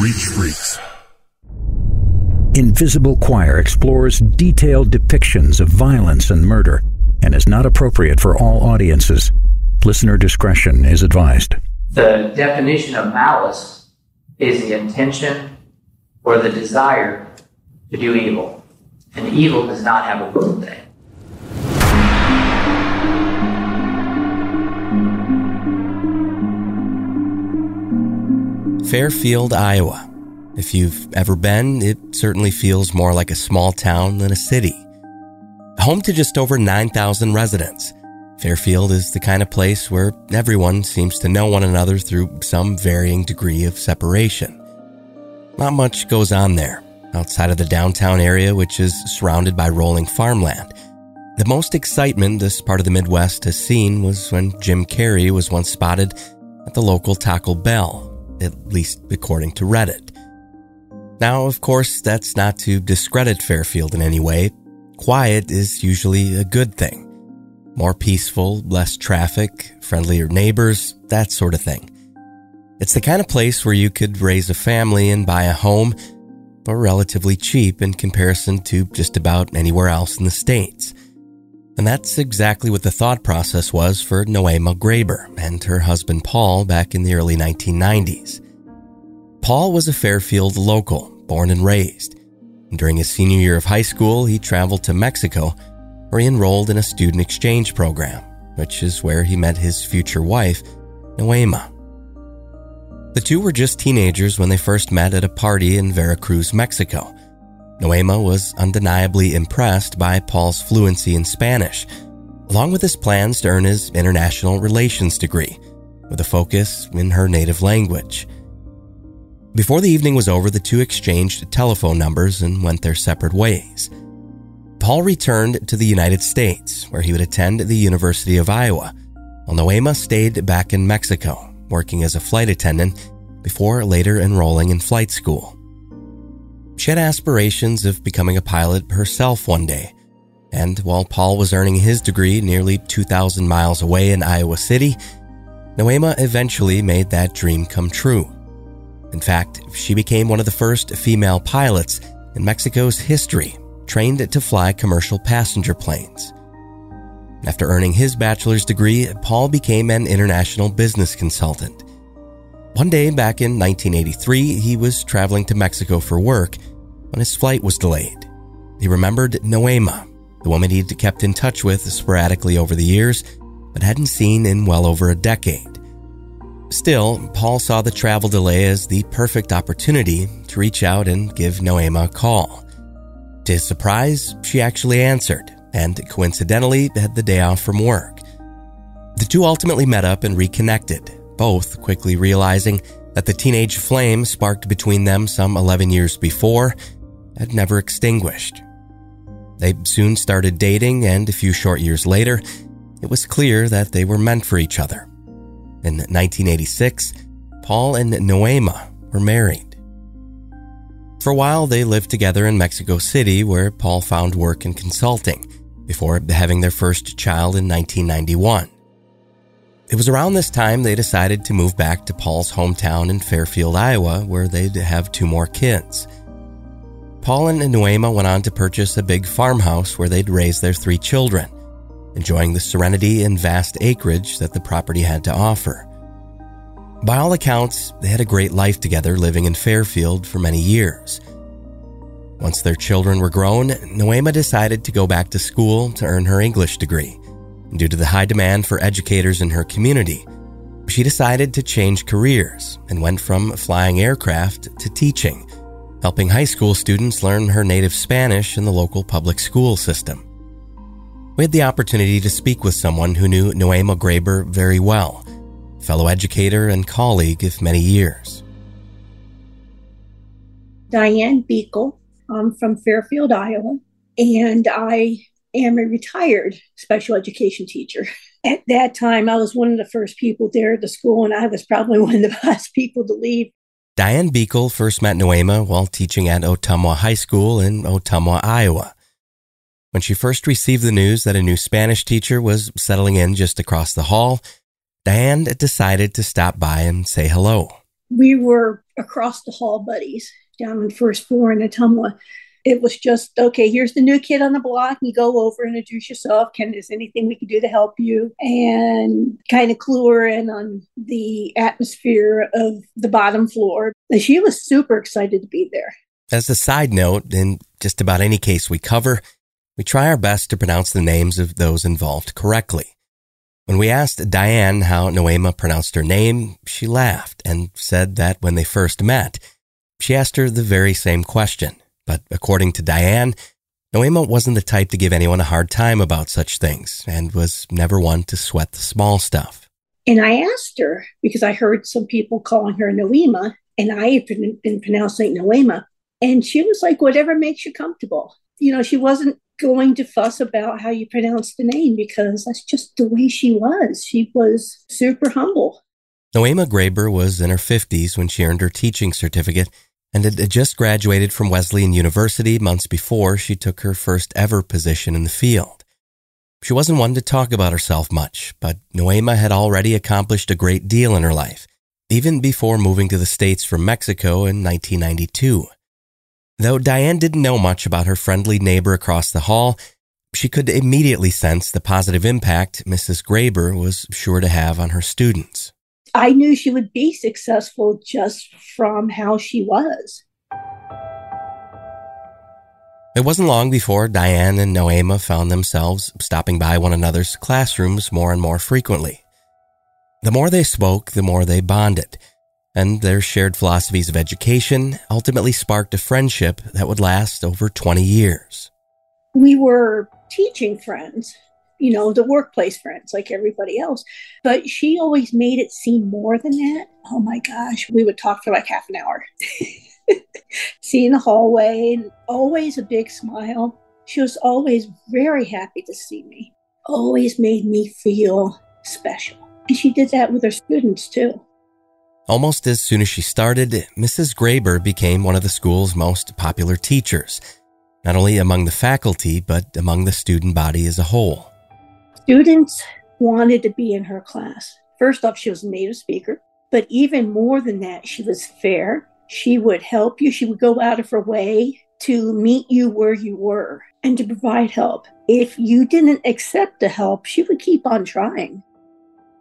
Reach Freaks. Invisible Choir explores detailed depictions of violence and murder and is not appropriate for all audiences. Listener discretion is advised. The definition of malice is the intention or the desire to do evil. And evil does not have a birthday. Fairfield, Iowa. If you've ever been, it certainly feels more like a small town than a city. Home to just over 9,000 residents, Fairfield is the kind of place where everyone seems to know one another through some varying degree of separation. Not much goes on there, outside of the downtown area, which is surrounded by rolling farmland. The most excitement this part of the Midwest has seen was when Jim Carrey was once spotted at the local Taco Bell, at least according to Reddit. Now, of course, that's not to discredit Fairfield in any way. Quiet is usually a good thing. More peaceful, less traffic, friendlier neighbors, that sort of thing. It's the kind of place where you could raise a family and buy a home, but relatively cheap in comparison to just about anywhere else in the States. And that's exactly what the thought process was for Nohema Graber and her husband Paul back in the early 1990s. Paul was a Fairfield local, born and raised. During his senior year of high school, he traveled to Mexico, where he enrolled in a student exchange program, which is where he met his future wife, Nohema. The two were just teenagers when they first met at a party in Veracruz, Mexico. Nohema was undeniably impressed by Paul's fluency in Spanish, along with his plans to earn his international relations degree, with a focus in her native language. Before the evening was over, the two exchanged telephone numbers and went their separate ways. Paul returned to the United States, where he would attend the University of Iowa, while Nohema stayed back in Mexico, working as a flight attendant before later enrolling in flight school. She had aspirations of becoming a pilot herself one day, and while Paul was earning his degree nearly 2,000 miles away in Iowa City, Nohema eventually made that dream come true. In fact, she became one of the first female pilots in Mexico's history, trained to fly commercial passenger planes. After earning his bachelor's degree, Paul became an international business consultant. One day back in 1983, he was traveling to Mexico for work when his flight was delayed. He remembered Nohema, the woman he'd kept in touch with sporadically over the years, but hadn't seen in well over a decade. Still, Paul saw the travel delay as the perfect opportunity to reach out and give Nohema a call. To his surprise, she actually answered, and coincidentally had the day off from work. The two ultimately met up and reconnected, both quickly realizing that the teenage flame sparked between them some 11 years before had never extinguished. They soon started dating, and a few short years later, it was clear that they were meant for each other. In 1986, Paul and Nohema were married. For a while, they lived together in Mexico City, where Paul found work in consulting, before having their first child in 1991. It was around this time they decided to move back to Paul's hometown in Fairfield, Iowa, where they'd have two more kids. Paul and Nohema went on to purchase a big farmhouse where they'd raise their three children, enjoying the serenity and vast acreage that the property had to offer. By all accounts, they had a great life together living in Fairfield for many years. Once their children were grown, Nohema decided to go back to school to earn her English degree. Due to the high demand for educators in her community, she decided to change careers and went from flying aircraft to teaching, helping high school students learn her native Spanish in the local public school system. We had the opportunity to speak with someone who knew Nohema Graber very well, fellow educator and colleague of many years. Diane Beckel. I'm from Fairfield, Iowa, and I am a retired special education teacher. At that time, I was one of the first people there at the school, and I was probably one of the last people to leave. Diane Beckel first met Nohema while teaching at Ottumwa High School in Ottumwa, Iowa. When she first received the news that a new Spanish teacher was settling in just across the hall, Diane decided to stop by and say hello. We were across the hall buddies down in first floor in Ottumwa. It was just, okay, here's the new kid on the block. You go over and introduce yourself. Is anything we can do to help you? And kind of clue her in on the atmosphere of the bottom floor. And she was super excited to be there. As a side note, in just about any case we cover, we try our best to pronounce the names of those involved correctly. When we asked Diane how Nohema pronounced her name, she laughed and said that when they first met, she asked her the very same question. But according to Diane, Nohema wasn't the type to give anyone a hard time about such things and was never one to sweat the small stuff. And I asked her, because I heard some people calling her Nohema, and I had been pronouncing Nohema. And she was like, whatever makes you comfortable. You know, she wasn't going to fuss about how you pronounce the name because that's just the way she was. She was super humble. Nohema Graber was in her 50s when she earned her teaching certificate and had just graduated from Wesleyan University months before she took her first ever position in the field. She wasn't one to talk about herself much, but Nohema had already accomplished a great deal in her life, even before moving to the States from Mexico in 1992. Though Diane didn't know much about her friendly neighbor across the hall, she could immediately sense the positive impact Mrs. Graber was sure to have on her students. I knew she would be successful just from how she was. It wasn't long before Diane and Nohema found themselves stopping by one another's classrooms more and more frequently. The more they spoke, the more they bonded, and their shared philosophies of education ultimately sparked a friendship that would last over 20 years. We were teaching friends, you know, the workplace friends like everybody else. But she always made it seem more than that. Oh my gosh, we would talk for like half an hour. See in the hallway, and always a big smile. She was always very happy to see me. Always made me feel special. And she did that with her students too. Almost as soon as she started, Mrs. Graber became one of the school's most popular teachers, not only among the faculty, but among the student body as a whole. Students wanted to be in her class. First off, she was a native speaker, but even more than that, she was fair. She would help you. She would go out of her way to meet you where you were and to provide help. If you didn't accept the help, she would keep on trying.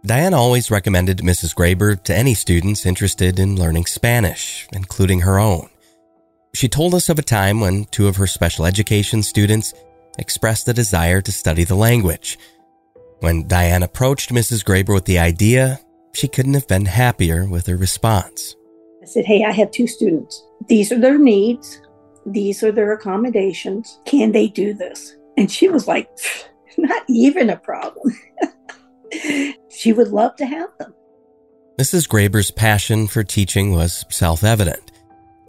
Diane always recommended Mrs. Graber to any students interested in learning Spanish, including her own. She told us of a time when two of her special education students expressed a desire to study the language. When Diane approached Mrs. Graber with the idea, she couldn't have been happier with her response. I said, hey, I have two students. These are their needs. These are their accommodations. Can they do this? And she was like, not even a problem. She would love to have them. Mrs. Graber's passion for teaching was self-evident.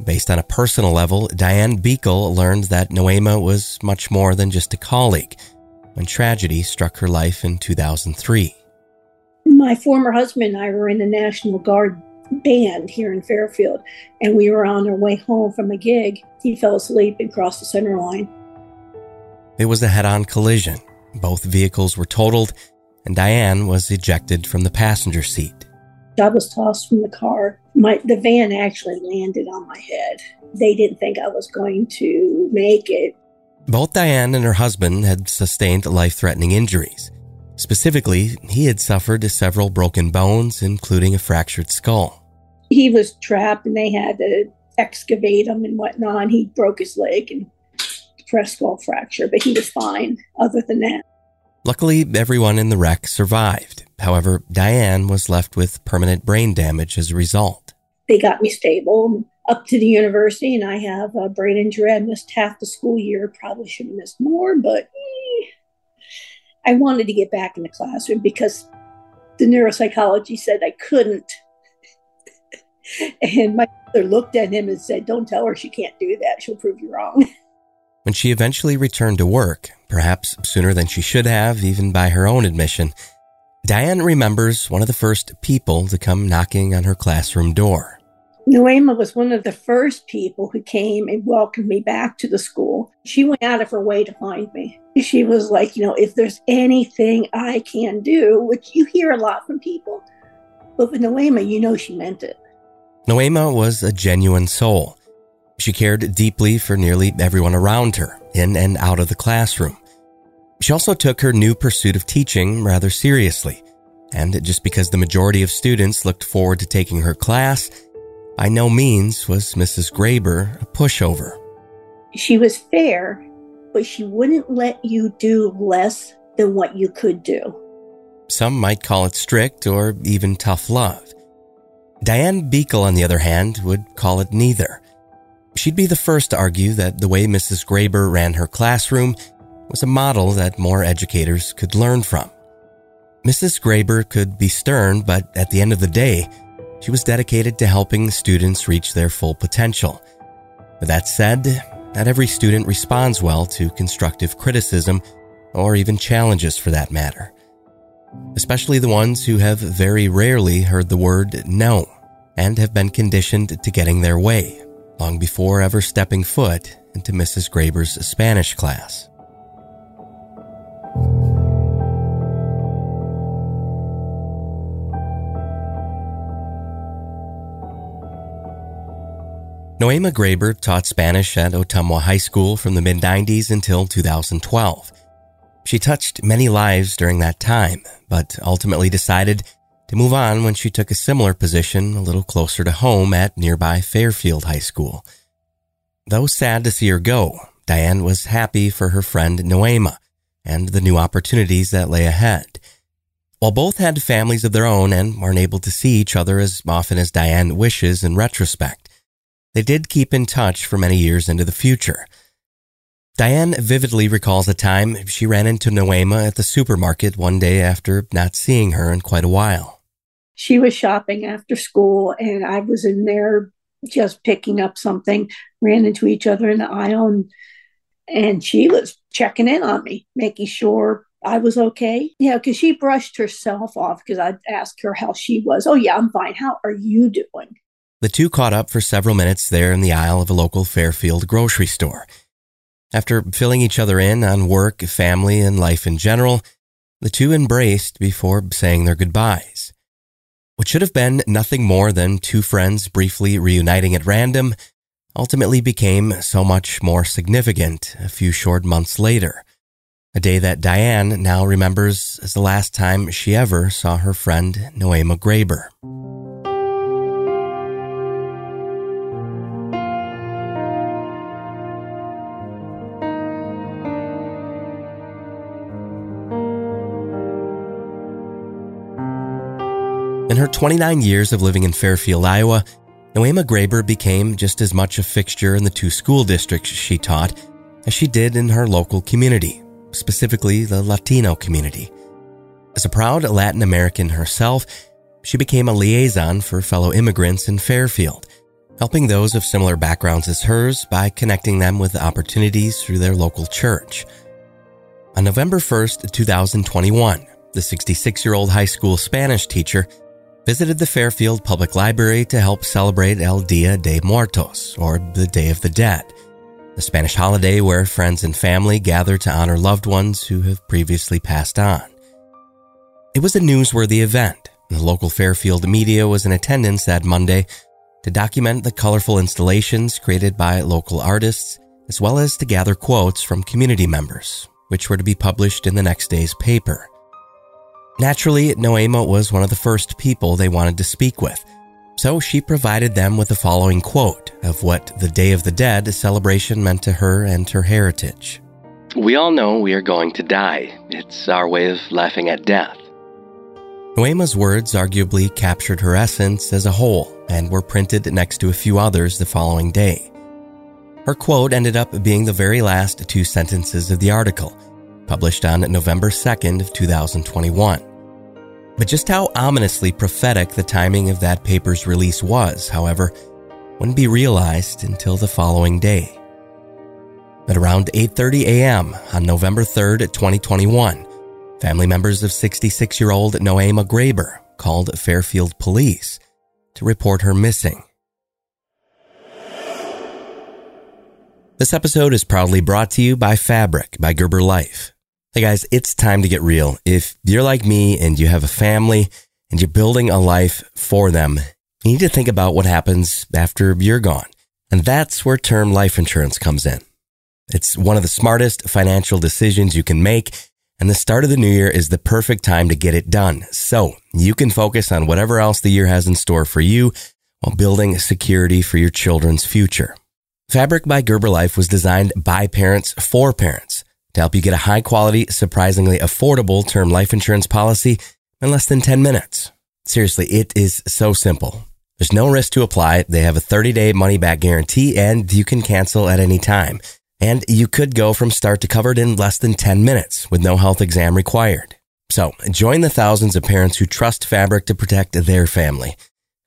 Based on a personal level, Diane Beckel learned that Nohema was much more than just a colleague when tragedy struck her life in 2003. My former husband and I were in the National Guard band here in Fairfield, and we were on our way home from a gig. He fell asleep and crossed the center line. It was a head-on collision. Both vehicles were totaled, and Diane was ejected from the passenger seat. I was tossed from the car. The van actually landed on my head. They didn't think I was going to make it. Both Diane and her husband had sustained life-threatening injuries. Specifically, he had suffered several broken bones, including a fractured skull. He was trapped, and they had to excavate him and whatnot. He broke his leg and pressed skull fracture, but he was fine other than that. Luckily, everyone in the wreck survived. However, Diane was left with permanent brain damage as a result. They got me stable up to the university, and I have a brain injury. I missed half the school year. Probably should have missed more, but I wanted to get back in the classroom because the neuropsychology said I couldn't. And my mother looked at him and said, don't tell her she can't do that. She'll prove you wrong. When she eventually returned to work, perhaps sooner than she should have, even by her own admission, Diane remembers one of the first people to come knocking on her classroom door. Nohema was one of the first people who came and welcomed me back to the school. She went out of her way to find me. She was like, you know, if there's anything I can do, which you hear a lot from people, but with Nohema, you know she meant it. Nohema was a genuine soul. She cared deeply for nearly everyone around her, in and out of the classroom. She also took her new pursuit of teaching rather seriously, and just because the majority of students looked forward to taking her class, by no means was Mrs. Graber a pushover. She was fair, but she wouldn't let you do less than what you could do. Some might call it strict or even tough love. Diane Beckel, on the other hand, would call it neither. She'd be the first to argue that the way Mrs. Graber ran her classroom was a model that more educators could learn from. Mrs. Graber could be stern, but at the end of the day, she was dedicated to helping students reach their full potential. With that said, not every student responds well to constructive criticism, or even challenges for that matter, especially the ones who have very rarely heard the word no and have been conditioned to getting their way long before ever stepping foot into Mrs. Graber's Spanish class. Nohema Graber taught Spanish at Ottumwa High School from the mid-90s until 2012. She touched many lives during that time, but ultimately decided to move on when she took a similar position a little closer to home at nearby Fairfield High School. Though sad to see her go, Diane was happy for her friend Nohema and the new opportunities that lay ahead. While both had families of their own and aren't able to see each other as often as Diane wishes in retrospect, they did keep in touch for many years into the future. Diane vividly recalls a time she ran into Nohema at the supermarket one day after not seeing her in quite a while. She was shopping after school, and I was in there just picking up something, ran into each other in the aisle, and she was checking in on me, making sure I was okay. Yeah, because she brushed herself off because I'd ask her how she was. Oh, yeah, I'm fine. How are you doing? The two caught up for several minutes there in the aisle of a local Fairfield grocery store. After filling each other in on work, family, and life in general, the two embraced before saying their goodbyes. What should have been nothing more than two friends briefly reuniting at random ultimately became so much more significant a few short months later, a day that Diane now remembers as the last time she ever saw her friend Nohema Graber. In her 29 years of living in Fairfield, Iowa, Nohema Graber became just as much a fixture in the two school districts she taught as she did in her local community, specifically the Latino community. As a proud Latin American herself, she became a liaison for fellow immigrants in Fairfield, helping those of similar backgrounds as hers by connecting them with opportunities through their local church. On November 1st, 2021, the 66-year-old high school Spanish teacher visited the Fairfield Public Library to help celebrate El Día de Muertos, or the Day of the Dead, a Spanish holiday where friends and family gather to honor loved ones who have previously passed on. It was a newsworthy event, and the local Fairfield media was in attendance that Monday to document the colorful installations created by local artists, as well as to gather quotes from community members, which were to be published in the next day's paper. Naturally, Nohema was one of the first people they wanted to speak with, so she provided them with the following quote of what the Day of the Dead celebration meant to her and her heritage. We all know we are going to die. It's our way of laughing at death. Nohema's words arguably captured her essence as a whole and were printed next to a few others the following day. Her quote ended up being the very last two sentences of the article, published on November 2nd of 2021. But just how ominously prophetic the timing of that paper's release was, however, wouldn't be realized until the following day. At around 8:30 a.m. on November 3rd, 2021, family members of 66-year-old Nohema Graber called Fairfield Police to report her missing. This episode is proudly brought to you by Fabric by Gerber Life. Hey guys, it's time to get real. If you're like me and you have a family and you're building a life for them, You need to think about what happens after you're gone. And that's where term life insurance comes in. It's one of the smartest financial decisions you can make, and the start of the new year is the perfect time to get it done, so you can focus on whatever else the year has in store for you while building security for your children's future. Fabric by Gerber Life was designed by parents for parents to help you get a high-quality, surprisingly affordable term life insurance policy in less than 10 minutes. Seriously, it is so simple. There's no risk to apply. They have a 30-day money-back guarantee, and you can cancel at any time. And you could go from start to covered in less than 10 minutes with no health exam required. So join the thousands of parents who trust Fabric to protect their family.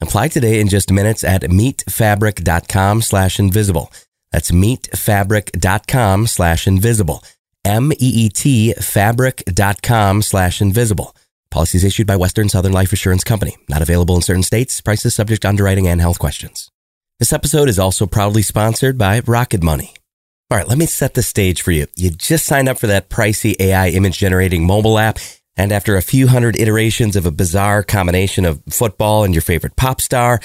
Apply today in just minutes at meetfabric.com/invisible. That's meetfabric.com/invisible. MEET fabric.com/invisible. Policies issued by Western Southern Life Assurance Company. Not available in certain states. Prices subject to underwriting and health questions. This episode is also proudly sponsored by Rocket Money. All right, let me set the stage for you. You just signed up for that pricey AI image generating mobile app, and after a few hundred iterations of a bizarre combination of football and your favorite pop star,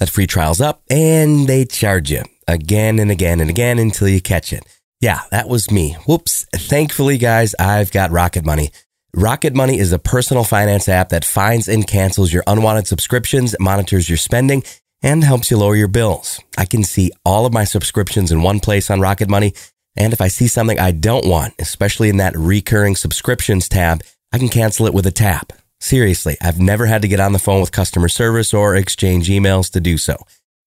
that free trial's up, and they charge you again and again and again until you catch it. Yeah, that was me. Whoops. Thankfully, guys, I've got Rocket Money. Rocket Money is a personal finance app that finds and cancels your unwanted subscriptions, monitors your spending, and helps you lower your bills. I can see all of my subscriptions in one place on Rocket Money, and if I see something I don't want, especially in that recurring subscriptions tab, I can cancel it with a tap. Seriously, I've never had to get on the phone with customer service or exchange emails to do so.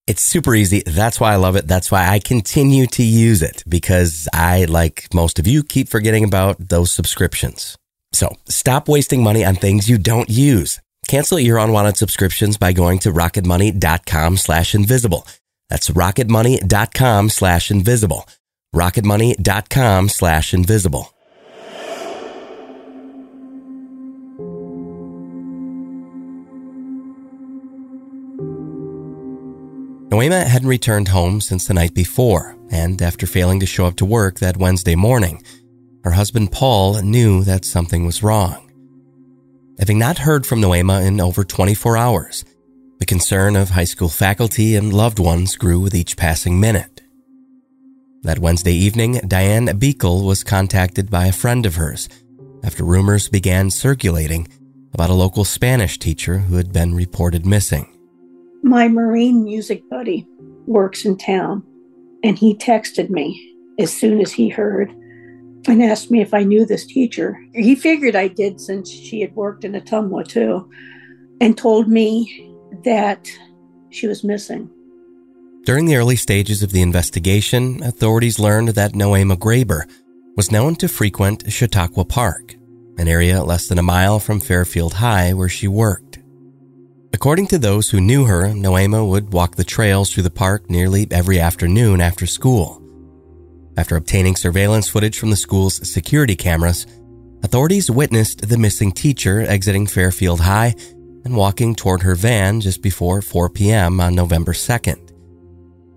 It's super easy. That's why I love it. That's why I continue to use it, because I, like most of you, keep forgetting about those subscriptions. So stop wasting money on things you don't use. Cancel your unwanted subscriptions by going to rocketmoney.com/invisible. That's rocketmoney.com/invisible. rocketmoney.com/invisible. Nohema hadn't returned home since the night before, and after failing to show up to work that Wednesday morning, her husband Paul knew that something was wrong. Having not heard from Nohema in over 24 hours, the concern of high school faculty and loved ones grew with each passing minute. That Wednesday evening, Diane Beckel was contacted by a friend of hers after rumors began circulating about a local Spanish teacher who had been reported missing. My Marine music buddy works in town, and he texted me as soon as he heard and asked me if I knew this teacher. He figured I did, since she had worked in Ottumwa too, and told me that she was missing. During the early stages of the investigation, authorities learned that Nohema Graber was known to frequent Chautauqua Park, an area less than a mile from Fairfield High where she worked. According to those who knew her, Nohema would walk the trails through the park nearly every afternoon after school. After obtaining surveillance footage from the school's security cameras, authorities witnessed the missing teacher exiting Fairfield High and walking toward her van just before 4 p.m. on November 2nd.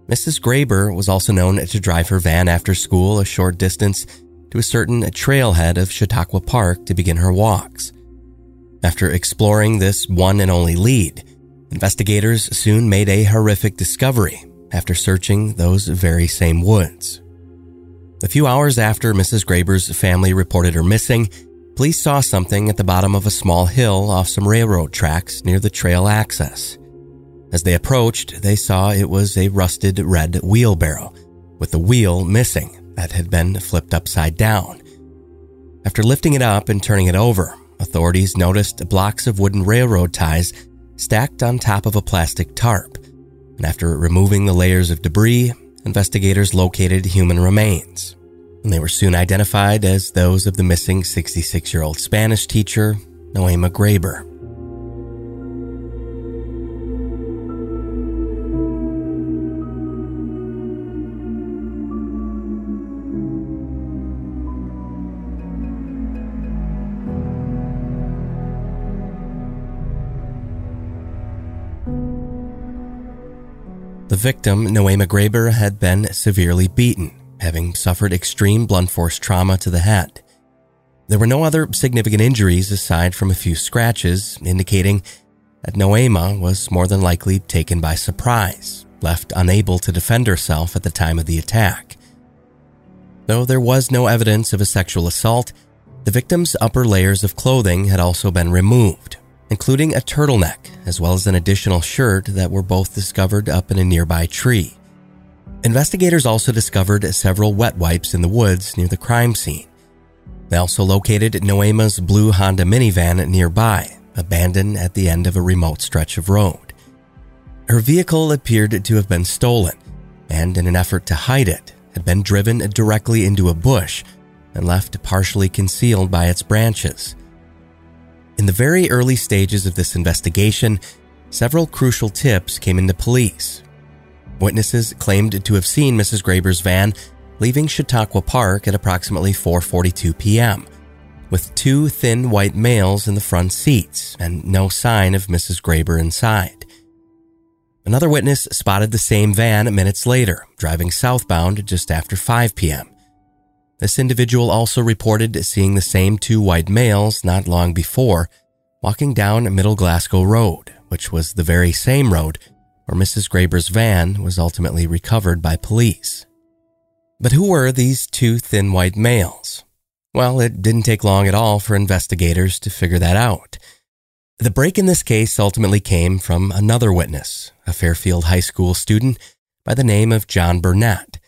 Mrs. Graber was also known to drive her van after school a short distance to a certain trailhead of Chautauqua Park to begin her walks. After exploring this one and only lead, investigators soon made a horrific discovery after searching those very same woods. A few hours after Mrs. Graber's family reported her missing, police saw something at the bottom of a small hill off some railroad tracks near the trail access. As they approached, they saw it was a rusted red wheelbarrow, with the wheel missing, that had been flipped upside down. After lifting it up and turning it over, authorities noticed blocks of wooden railroad ties stacked on top of a plastic tarp, and after removing the layers of debris, investigators located human remains, and they were soon identified as those of the missing 66-year-old Spanish teacher, Nohema Graber. The victim, Nohema Graber, had been severely beaten, having suffered extreme blunt force trauma to the head. There were no other significant injuries aside from a few scratches, indicating that Nohema was more than likely taken by surprise, left unable to defend herself at the time of the attack. Though there was no evidence of a sexual assault, the victim's upper layers of clothing had also been removed, including a turtleneck as well as an additional shirt that were both discovered up in a nearby tree. Investigators also discovered several wet wipes in the woods near the crime scene. They also located Nohema's blue Honda minivan nearby, abandoned at the end of a remote stretch of road. Her vehicle appeared to have been stolen, and in an effort to hide it, had been driven directly into a bush and left partially concealed by its branches. In the very early stages of this investigation, several crucial tips came into police. Witnesses claimed to have seen Mrs. Graber's van leaving Chautauqua Park at approximately 4:42 p.m., with two thin white males in the front seats and no sign of Mrs. Graber inside. Another witness spotted the same van minutes later, driving southbound just after 5 p.m. This individual also reported seeing the same two white males not long before, walking down Middle Glasgow Road, which was the very same road where Mrs. Graber's van was ultimately recovered by police. But who were these two thin white males? Well, it didn't take long at all for investigators to figure that out. The break in this case ultimately came from another witness, a Fairfield High School student by the name of John Burnett.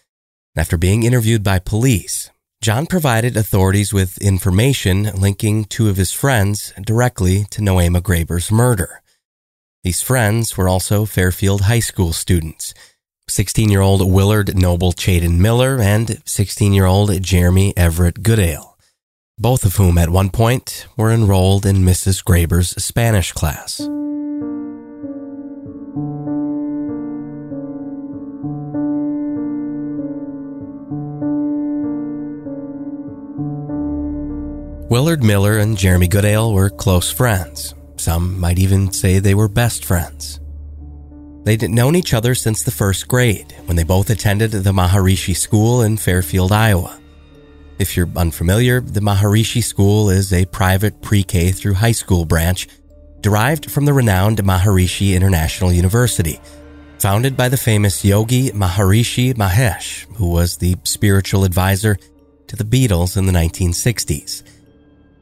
After being interviewed by police, John provided authorities with information linking two of his friends directly to Nohema Graber's murder. These friends were also Fairfield High School students, 16-year-old Willard Noble Chayden Miller and 16-year-old Jeremy Everett Goodale, both of whom at one point were enrolled in Mrs. Graber's Spanish class. Willard Miller and Jeremy Goodale were close friends. Some might even say they were best friends. They'd known each other since the first grade, when they both attended the Maharishi School in Fairfield, Iowa. If you're unfamiliar, the Maharishi School is a private pre-K through high school branch derived from the renowned Maharishi International University, founded by the famous yogi Maharishi Mahesh, who was the spiritual advisor to the Beatles in the 1960s.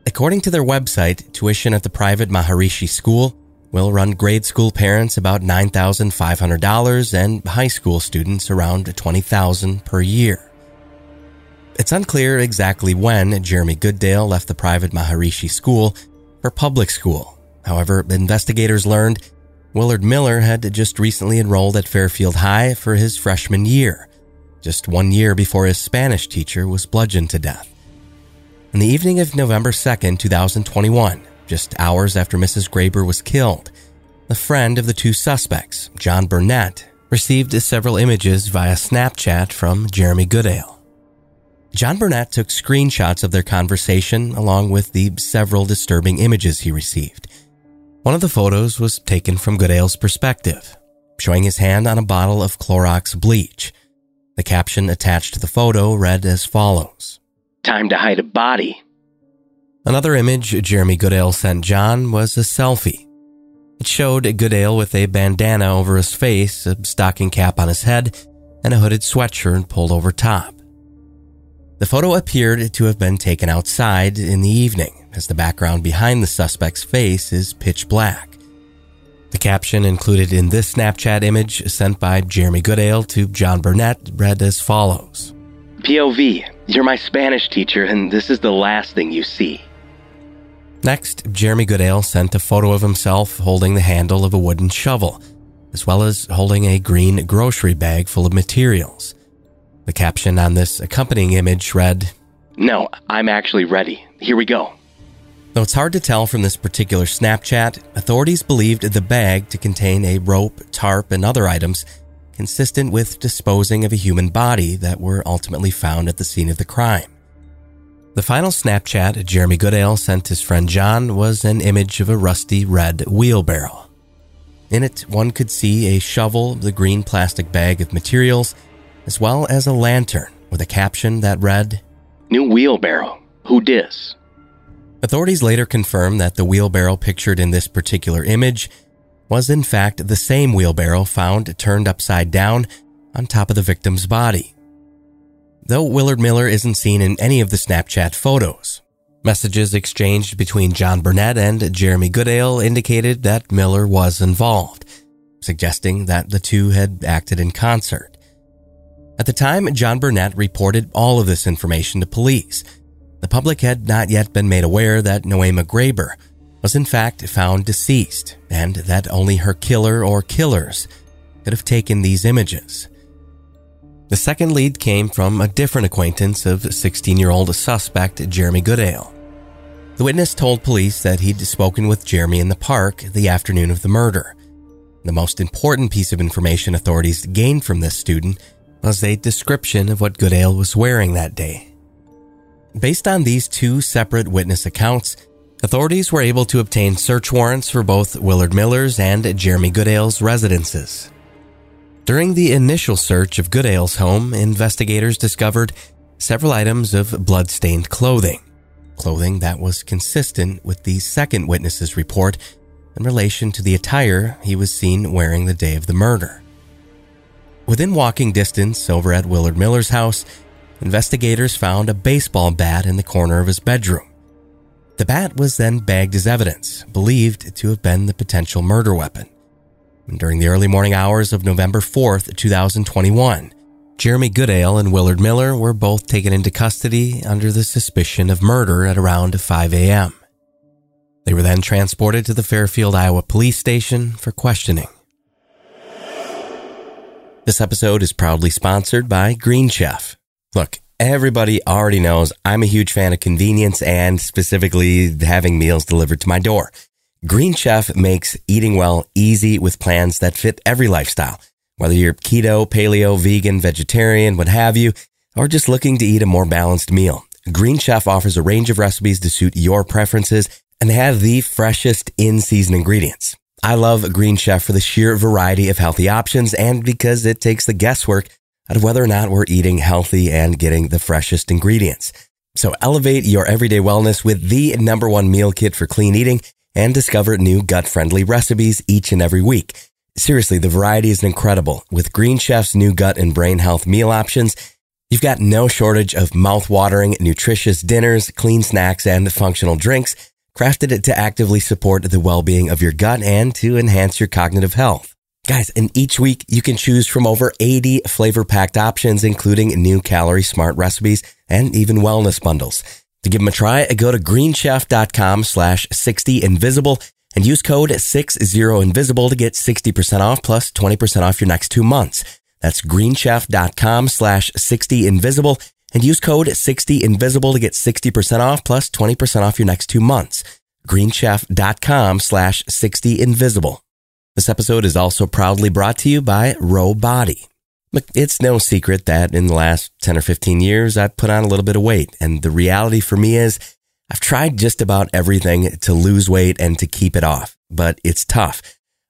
According to their website, tuition at the private Maharishi School will run grade school parents about $9,500 and high school students around $20,000 per year. It's unclear exactly when Jeremy Goodale left the private Maharishi School for public school. However, investigators learned Willard Miller had just recently enrolled at Fairfield High for his freshman year, just 1 year before his Spanish teacher was bludgeoned to death. On the evening of November 2nd, 2021, just hours after Mrs. Graber was killed, the friend of the two suspects, John Burnett, received several images via Snapchat from Jeremy Goodale. John Burnett took screenshots of their conversation along with the several disturbing images he received. One of the photos was taken from Goodale's perspective, showing his hand on a bottle of Clorox bleach. The caption attached to the photo read as follows: "Time to hide a body." Another image Jeremy Goodale sent John was a selfie. It showed Goodale with a bandana over his face, a stocking cap on his head, and a hooded sweatshirt pulled over top. The photo appeared to have been taken outside in the evening, as the background behind the suspect's face is pitch black. The caption included in this Snapchat image sent by Jeremy Goodale to John Burnett read as follows: "POV, you're my Spanish teacher and this is the last thing you see." Next, Jeremy Goodale sent a photo of himself holding the handle of a wooden shovel, as well as holding a green grocery bag full of materials. The caption on this accompanying image read, "No, I'm actually ready. Here we go." Though it's hard to tell from this particular Snapchat, authorities believed the bag to contain a rope, tarp, and other items consistent with disposing of a human body that were ultimately found at the scene of the crime. The final Snapchat Jeremy Goodale sent his friend John was an image of a rusty red wheelbarrow. In it, one could see a shovel, the green plastic bag of materials, as well as a lantern with a caption that read, "New wheelbarrow, who dis?" Authorities later confirmed that the wheelbarrow pictured in this particular image was in fact the same wheelbarrow found turned upside down on top of the victim's body. Though Willard Miller isn't seen in any of the Snapchat photos, messages exchanged between John Burnett and Jeremy Goodale indicated that Miller was involved, suggesting that the two had acted in concert. At the time, John Burnett reported all of this information to police. The public had not yet been made aware that Nohema Graber was in fact found deceased and that only her killer or killers could have taken these images. The second lead came from a different acquaintance of 16-year-old suspect Jeremy Goodale. The witness told police that he'd spoken with Jeremy in the park the afternoon of the murder. The most important piece of information authorities gained from this student was a description of what Goodale was wearing that day. Based on these two separate witness accounts, authorities were able to obtain search warrants for both Willard Miller's and Jeremy Goodale's residences. During the initial search of Goodale's home, investigators discovered several items of blood-stained clothing that was consistent with the second witness's report in relation to the attire he was seen wearing the day of the murder. Within walking distance over at Willard Miller's house, investigators found a baseball bat in the corner of his bedroom. The bat was then bagged as evidence, believed to have been the potential murder weapon. During the early morning hours of November 4th, 2021, Jeremy Goodale and Willard Miller were both taken into custody under the suspicion of murder at around 5 a.m. They were then transported to the Fairfield, Iowa police station for questioning. This episode is proudly sponsored by Green Chef. Look, everybody already knows I'm a huge fan of convenience and specifically having meals delivered to my door. Green Chef makes eating well easy with plans that fit every lifestyle. Whether you're keto, paleo, vegan, vegetarian, what have you, or just looking to eat a more balanced meal, Green Chef offers a range of recipes to suit your preferences and have the freshest in-season ingredients. I love Green Chef for the sheer variety of healthy options and because it takes the guesswork out of whether or not we're eating healthy and getting the freshest ingredients. So elevate your everyday wellness with the number one meal kit for clean eating and discover new gut-friendly recipes each and every week. Seriously, the variety is incredible. With Green Chef's new gut and brain health meal options, you've got no shortage of mouth-watering, nutritious dinners, clean snacks, and functional drinks, crafted to actively support the well-being of your gut and to enhance your cognitive health. Guys, and each week you can choose from over 80 flavor-packed options, including new calorie-smart recipes and even wellness bundles. To give them a try, go to greenchef.com/60invisible and use code 60invisible to get 60% off plus 20% off your next 2 months. That's greenchef.com/60invisible and use code 60invisible to get 60% off plus 20% off your next 2 months. greenchef.com/60invisible. This episode is also proudly brought to you by Ro Body. Look, it's no secret that in the last 10 or 15 years, I've put on a little bit of weight. And the reality for me is I've tried just about everything to lose weight and to keep it off, but it's tough.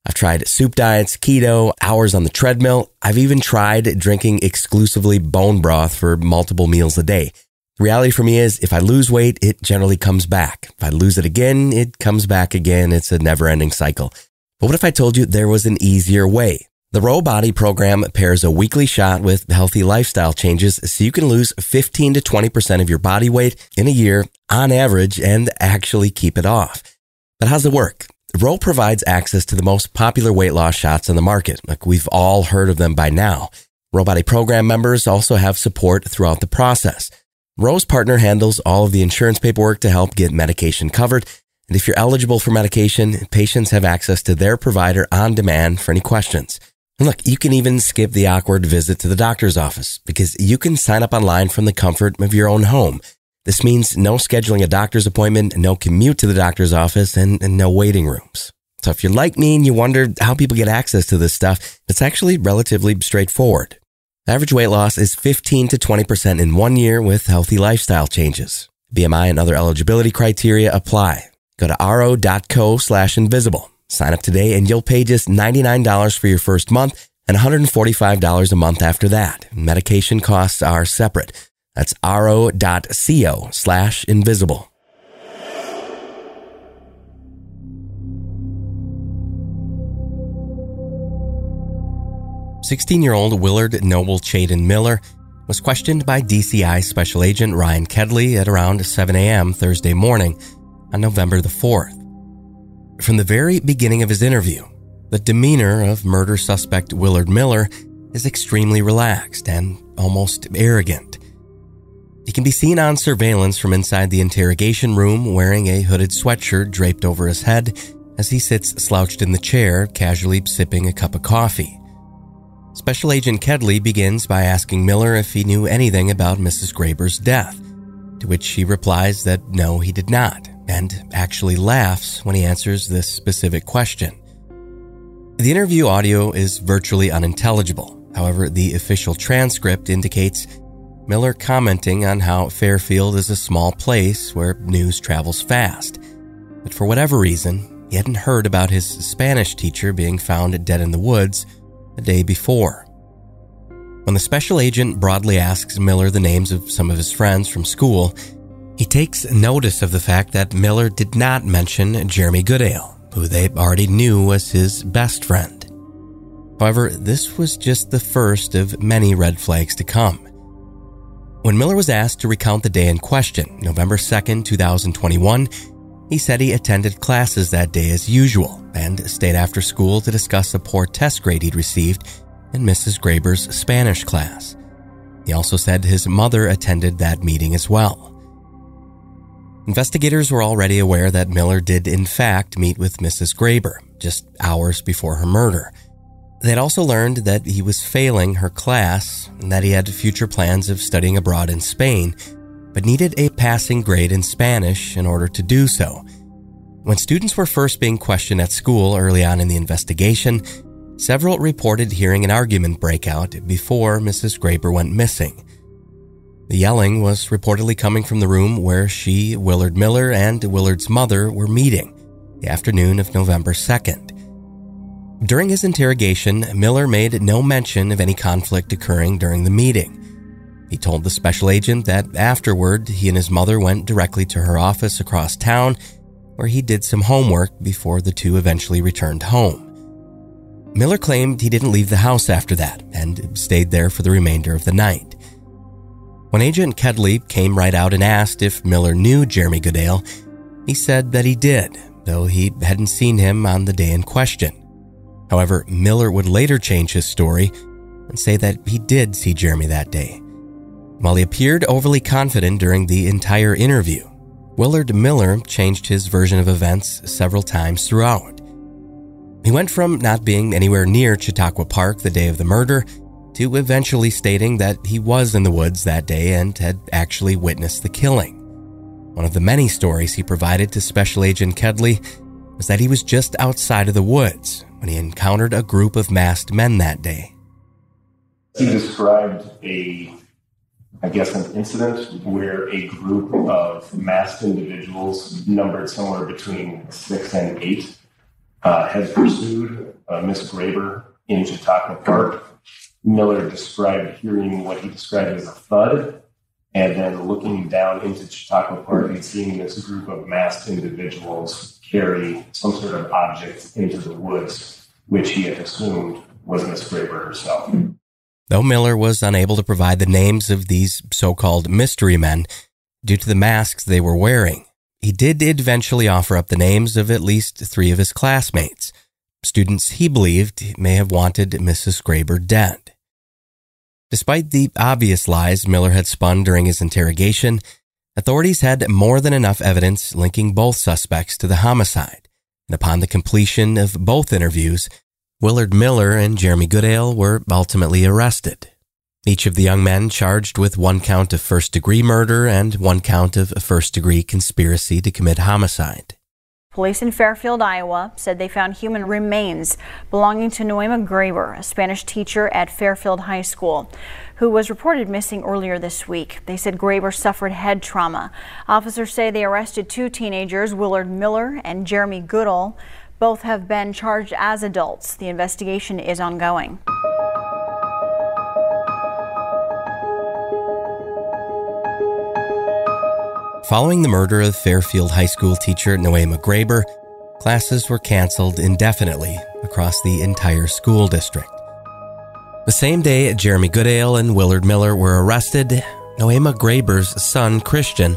I've tried soup diets, keto, hours on the treadmill. I've even tried drinking exclusively bone broth for multiple meals a day. The reality for me is if I lose weight, it generally comes back. If I lose it again, it comes back again. It's a never-ending cycle. But what if I told you there was an easier way? The Ro Body program pairs a weekly shot with healthy lifestyle changes so you can lose 15 to 20% of your body weight in a year on average and actually keep it off. But how's it work? Ro provides access to the most popular weight loss shots on the market. Like we've all heard of them by now. Ro Body program members also have support throughout the process. Ro's partner handles all of the insurance paperwork to help get medication covered. And if you're eligible for medication, patients have access to their provider on demand for any questions. And look, you can even skip the awkward visit to the doctor's office because you can sign up online from the comfort of your own home. This means no scheduling a doctor's appointment, no commute to the doctor's office, and no waiting rooms. So if you're like me and you wonder how people get access to this stuff, it's actually relatively straightforward. Average weight loss is 15 to 20% in 1 year with healthy lifestyle changes. BMI and other eligibility criteria apply. Go to ro.co/invisible. Sign up today and you'll pay just $99 for your first month and $145 a month after that. Medication costs are separate. That's ro.co/invisible. 16-year-old Willard Noble Chayden Miller was questioned by DCI Special Agent Ryan Kedley at around 7 a.m. Thursday morning on November the 4th. From the very beginning of his interview, the demeanor of murder suspect Willard Miller is extremely relaxed and almost arrogant. He can be seen on surveillance from inside the interrogation room wearing a hooded sweatshirt draped over his head as he sits slouched in the chair, casually sipping a cup of coffee. Special Agent Kedley begins by asking Miller if he knew anything about Mrs. Graber's death, to which he replies that no, he did not, and actually laughs when he answers this specific question. The interview audio is virtually unintelligible. However, the official transcript indicates Miller commenting on how Fairfield is a small place where news travels fast. But for whatever reason, he hadn't heard about his Spanish teacher being found dead in the woods the day before. When the special agent broadly asks Miller the names of some of his friends from school, he takes notice of the fact that Miller did not mention Jeremy Goodale, who they already knew was his best friend. However, this was just the first of many red flags to come. When Miller was asked to recount the day in question, November 2nd, 2021, he said he attended classes that day as usual and stayed after school to discuss a poor test grade he'd received in Mrs. Graber's Spanish class. He also said his mother attended that meeting as well. Investigators were already aware that Miller did in fact meet with Mrs. Graber just hours before her murder. They'd also learned that he was failing her class and that he had future plans of studying abroad in Spain, but needed a passing grade in Spanish in order to do so. When students were first being questioned at school early on in the investigation, several reported hearing an argument break out before Mrs. Graber went missing. The yelling was reportedly coming from the room where she, Willard Miller, and Willard's mother were meeting the afternoon of November 2nd. During his interrogation, Miller made no mention of any conflict occurring during the meeting. He told the special agent that afterward, he and his mother went directly to her office across town, where he did some homework before the two eventually returned home. Miller claimed he didn't leave the house after that and stayed there for the remainder of the night. When Agent Kedley came right out and asked if Miller knew Jeremy Goodale, he said that he did, though he hadn't seen him on the day in question. However, Miller would later change his story and say that he did see Jeremy that day. While he appeared overly confident during the entire interview, Willard Miller changed his version of events several times throughout. He went from not being anywhere near Chautauqua Park the day of the murder to eventually stating that he was in the woods that day and had actually witnessed the killing. One of the many stories he provided to Special Agent Kedley was that he was just outside of the woods when he encountered a group of masked men that day. He described an incident where a group of masked individuals numbered somewhere between 6 and 8 had pursued Miss Graber in Chautauqua Park. Miller described hearing what he described as a thud, and then looking down into Chautauqua Park and seeing this group of masked individuals carry some sort of object into the woods, which he had assumed was Miss Graber herself. Though Miller was unable to provide the names of these so-called mystery men due to the masks they were wearing, he did eventually offer up the names of at least 3 of his classmates, students he believed may have wanted Mrs. Graber dead. Despite the obvious lies Miller had spun during his interrogation, authorities had more than enough evidence linking both suspects to the homicide, and upon the completion of both interviews, Willard Miller and Jeremy Goodale were ultimately arrested. Each of the young men charged with 1 count of first-degree murder and 1 count of first-degree conspiracy to commit homicide. Police in Fairfield, Iowa, said they found human remains belonging to Nohema Graber, a Spanish teacher at Fairfield High School, who was reported missing earlier this week. They said Graber suffered head trauma. Officers say they arrested 2 teenagers, Willard Miller and Jeremy Goodale. Both have been charged as adults. The investigation is ongoing. Following the murder of Fairfield High School teacher Nohema Graber, classes were canceled indefinitely across the entire school district. The same day, Jeremy Goodale and Willard Miller were arrested. Nohema Graber's son, Christian,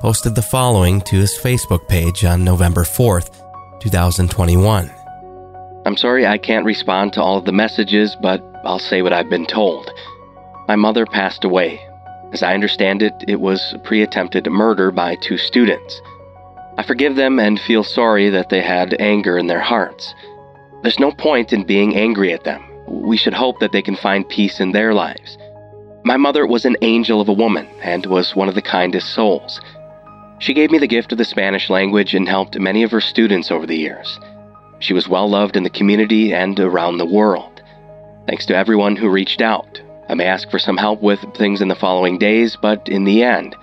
posted the following to his Facebook page on November 4th, 2021. I'm sorry I can't respond to all of the messages, but I'll say what I've been told. My mother passed away. As I understand it, it was a pre-attempted murder by two students. I forgive them and feel sorry that they had anger in their hearts. There's no point in being angry at them. We should hope that they can find peace in their lives. My mother was an angel of a woman and was one of the kindest souls. She gave me the gift of the Spanish language and helped many of her students over the years. She was well loved in the community and around the world. Thanks to everyone who reached out. I may ask for some help with things in the following days, but in the end,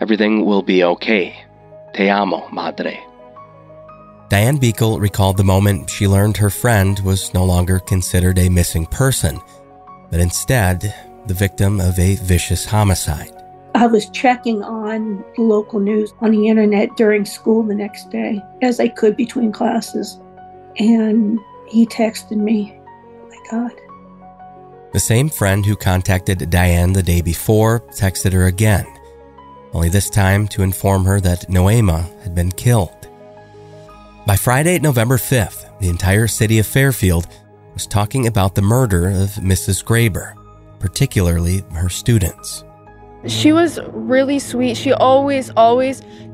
everything will be okay. Te amo, madre. Diane Beckel recalled the moment she learned her friend was no longer considered a missing person, but instead the victim of a vicious homicide. I was checking on the local news on the internet during school the next day, as I could between classes, and he texted me, oh my God. The same friend who contacted Diane the day before texted her again, only this time to inform her that Nohema had been killed. By Friday, November 5th, the entire city of Fairfield was talking about the murder of Mrs. Graber, particularly her students. She was really sweet. She always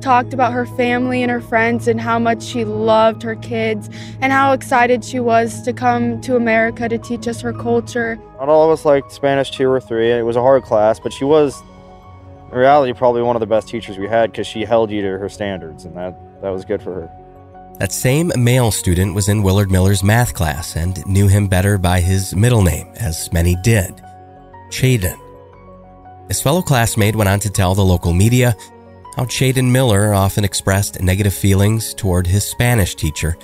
talked about her family and her friends and how much she loved her kids and how excited she was to come to America to teach us her culture. Not all of us liked Spanish 2 or 3. It was a hard class, but she was, in reality, probably one of the best teachers we had because she held you to her standards, and that was good for her. That same male student was in Willard Miller's math class and knew him better by his middle name, as many did, Chayden. His fellow classmate went on to tell the local media how Chayden Miller often expressed negative feelings toward his Spanish teacher,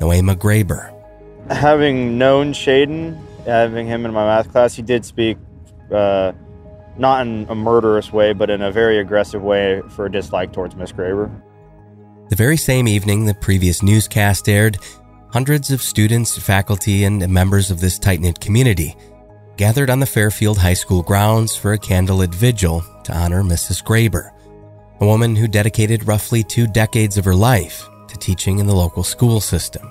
Nohema Graber. Having known Chayden, having him in my math class, he did speak not in a murderous way, but in a very aggressive way for a dislike towards Miss Graber. The very same evening the previous newscast aired, hundreds of students, faculty, and members of this tight-knit community gathered on the Fairfield High School grounds for a candlelit vigil to honor Mrs. Graber, a woman who dedicated roughly 2 decades of her life to teaching in the local school system.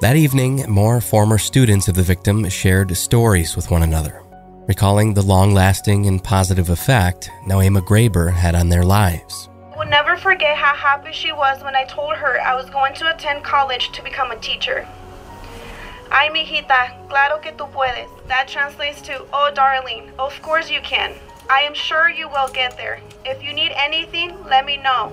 That evening, more former students of the victim shared stories with one another, recalling the long-lasting and positive effect Nohema Graber had on their lives. I will never forget how happy she was when I told her I was going to attend college to become a teacher. Ay, mijita, claro que tú puedes. That translates to, oh, darling, of course you can. I am sure you will get there. If you need anything, let me know.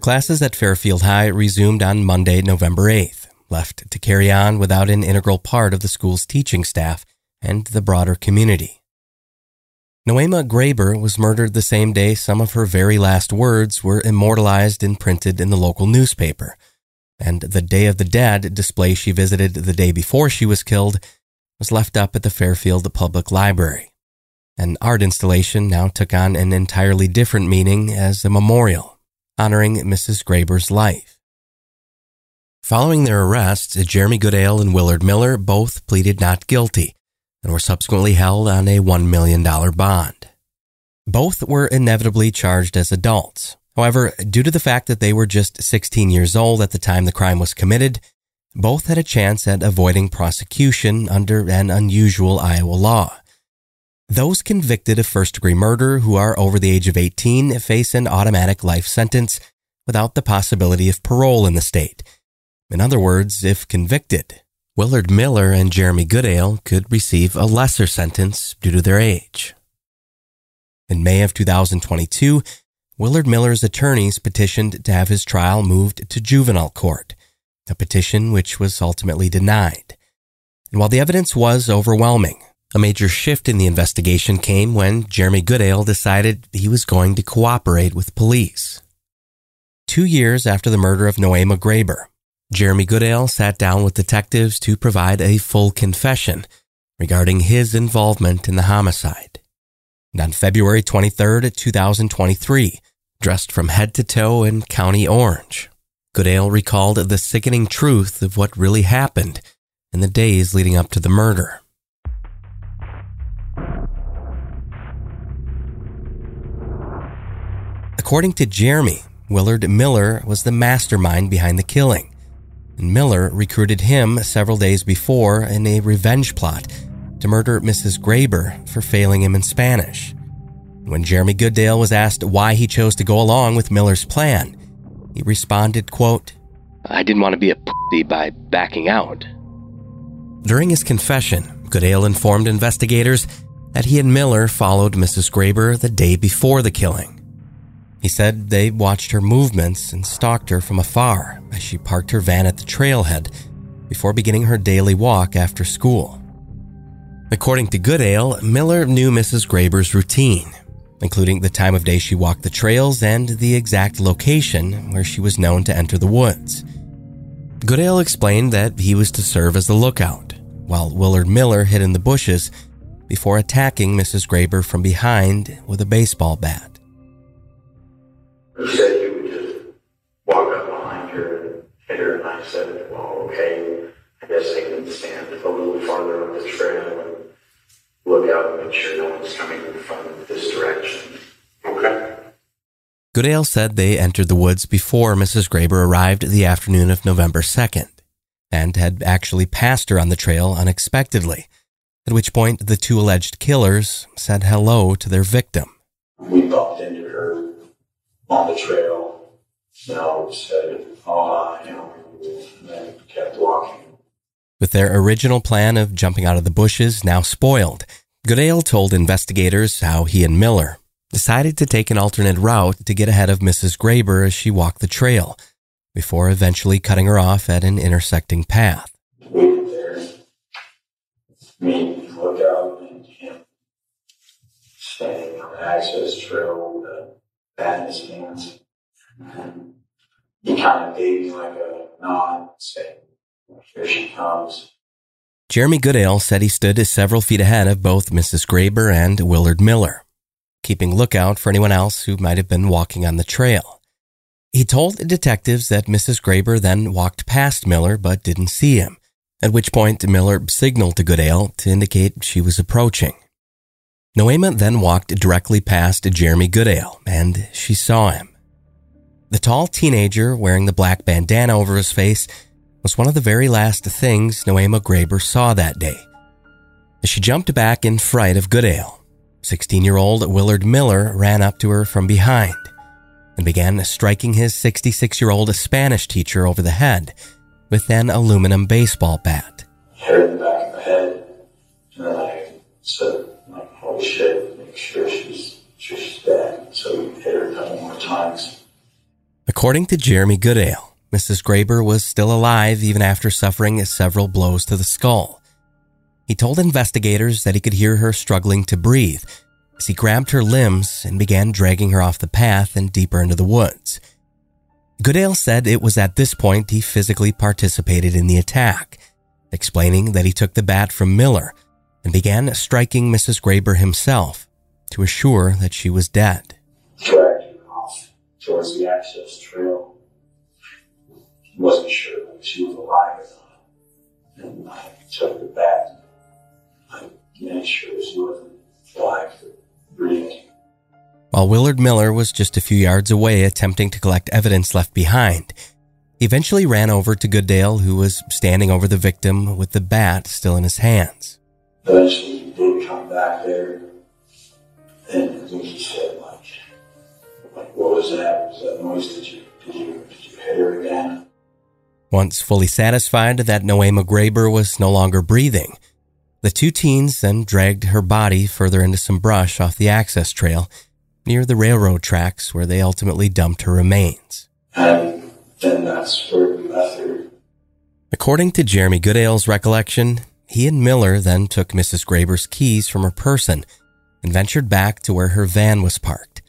Classes at Fairfield High resumed on Monday, November 8th, left to carry on without an integral part of the school's teaching staff and the broader community. Nohema Graber was murdered the same day some of her very last words were immortalized and printed in the local newspaper, and the Day of the Dead display she visited the day before she was killed was left up at the Fairfield Public Library. An art installation now took on an entirely different meaning as a memorial, honoring Mrs. Graber's life. Following their arrests, Jeremy Goodale and Willard Miller both pleaded not guilty and were subsequently held on a $1 million bond. Both were inevitably charged as adults. However, due to the fact that they were just 16 years old at the time the crime was committed, both had a chance at avoiding prosecution under an unusual Iowa law. Those convicted of first-degree murder who are over the age of 18 face an automatic life sentence without the possibility of parole in the state. In other words, if convicted, Willard Miller and Jeremy Goodale could receive a lesser sentence due to their age. In May of 2022, Willard Miller's attorneys petitioned to have his trial moved to juvenile court, a petition which was ultimately denied. And while the evidence was overwhelming, a major shift in the investigation came when Jeremy Goodale decided he was going to cooperate with police. 2 years after the murder of Nohema Graber, Jeremy Goodale sat down with detectives to provide a full confession regarding his involvement in the homicide. And on February 23rd, 2023, dressed from head to toe in County Orange, Goodale recalled the sickening truth of what really happened in the days leading up to the murder. According to Jeremy, Willard Miller was the mastermind behind the killing, and Miller recruited him several days before in a revenge plot to murder Mrs. Graber for failing him in Spanish. When Jeremy Goodale was asked why he chose to go along with Miller's plan, he responded, quote, "I didn't want to be a pussy by backing out." During his confession, Goodale informed investigators that he and Miller followed Mrs. Graber the day before the killing. He said they watched her movements and stalked her from afar as she parked her van at the trailhead before beginning her daily walk after school. According to Goodale, Miller knew Mrs. Graber's routine, including the time of day she walked the trails and the exact location where she was known to enter the woods. Goodale explained that he was to serve as the lookout, while Willard Miller hid in the bushes before attacking Mrs. Graber from behind with a baseball bat. You said you would just walk up behind her and hit her, and I said, well, okay, I guess I can stand a little farther up the trail and look out and make sure no one's coming from this direction. Okay. Goodale said they entered the woods before Mrs. Graber arrived the afternoon of November 2nd, and had actually passed her on the trail unexpectedly, at which point the two alleged killers said hello to their victim. We bumped into her on the trail, and I said, oh, I know, and then kept walking. With their original plan of jumping out of the bushes now spoiled, Goodale told investigators how he and Miller decided to take an alternate route to get ahead of Mrs. Graber as she walked the trail, before eventually cutting her off at an intersecting path. We went there, me, look out, and him standing on the access trail, bat in his hands, and he kind of gave me like a nod, saying, here she comes. Jeremy Goodale said he stood several feet ahead of both Mrs. Graber and Willard Miller, keeping lookout for anyone else who might have been walking on the trail. He told the detectives that Mrs. Graber then walked past Miller but didn't see him, at which point Miller signaled to Goodale to indicate she was approaching. Nohema then walked directly past Jeremy Goodale, and she saw him. The tall teenager wearing the black bandana over his face was one of the very last things Nohema Graber saw that day. She jumped back in fright of Goodale. 16-year-old Willard Miller ran up to her from behind and began striking his 66-year-old Spanish teacher over the head with an aluminum baseball bat. Hit in the back of the head, and then I said, holy shit, make sure she's dead. So we hit her a couple more times. According to Jeremy Goodale, Mrs. Graber was still alive even after suffering several blows to the skull. He told investigators that he could hear her struggling to breathe as he grabbed her limbs and began dragging her off the path and deeper into the woods. Goodale said it was at this point he physically participated in the attack, explaining that he took the bat from Miller and began striking Mrs. Graber himself to assure that she was dead. Dragged her off towards the access trail. Wasn't sure if she was alive or not. And I took her back. I made sure she wasn't alive for breathing. While Willard Miller was just a few yards away attempting to collect evidence left behind, he eventually ran over to Goodale, who was standing over the victim with the bat still in his hands. Eventually, he did come back there, and I think he said, like, what was that? Was that noise? Did you hit her again? Once fully satisfied that Nohema Graber was no longer breathing, the two teens then dragged her body further into some brush off the access trail near the railroad tracks, where they ultimately dumped her remains. And then that's where we left her. According to Jeremy Goodale's recollection, he and Miller then took Mrs. Graber's keys from her person and ventured back to where her van was parked.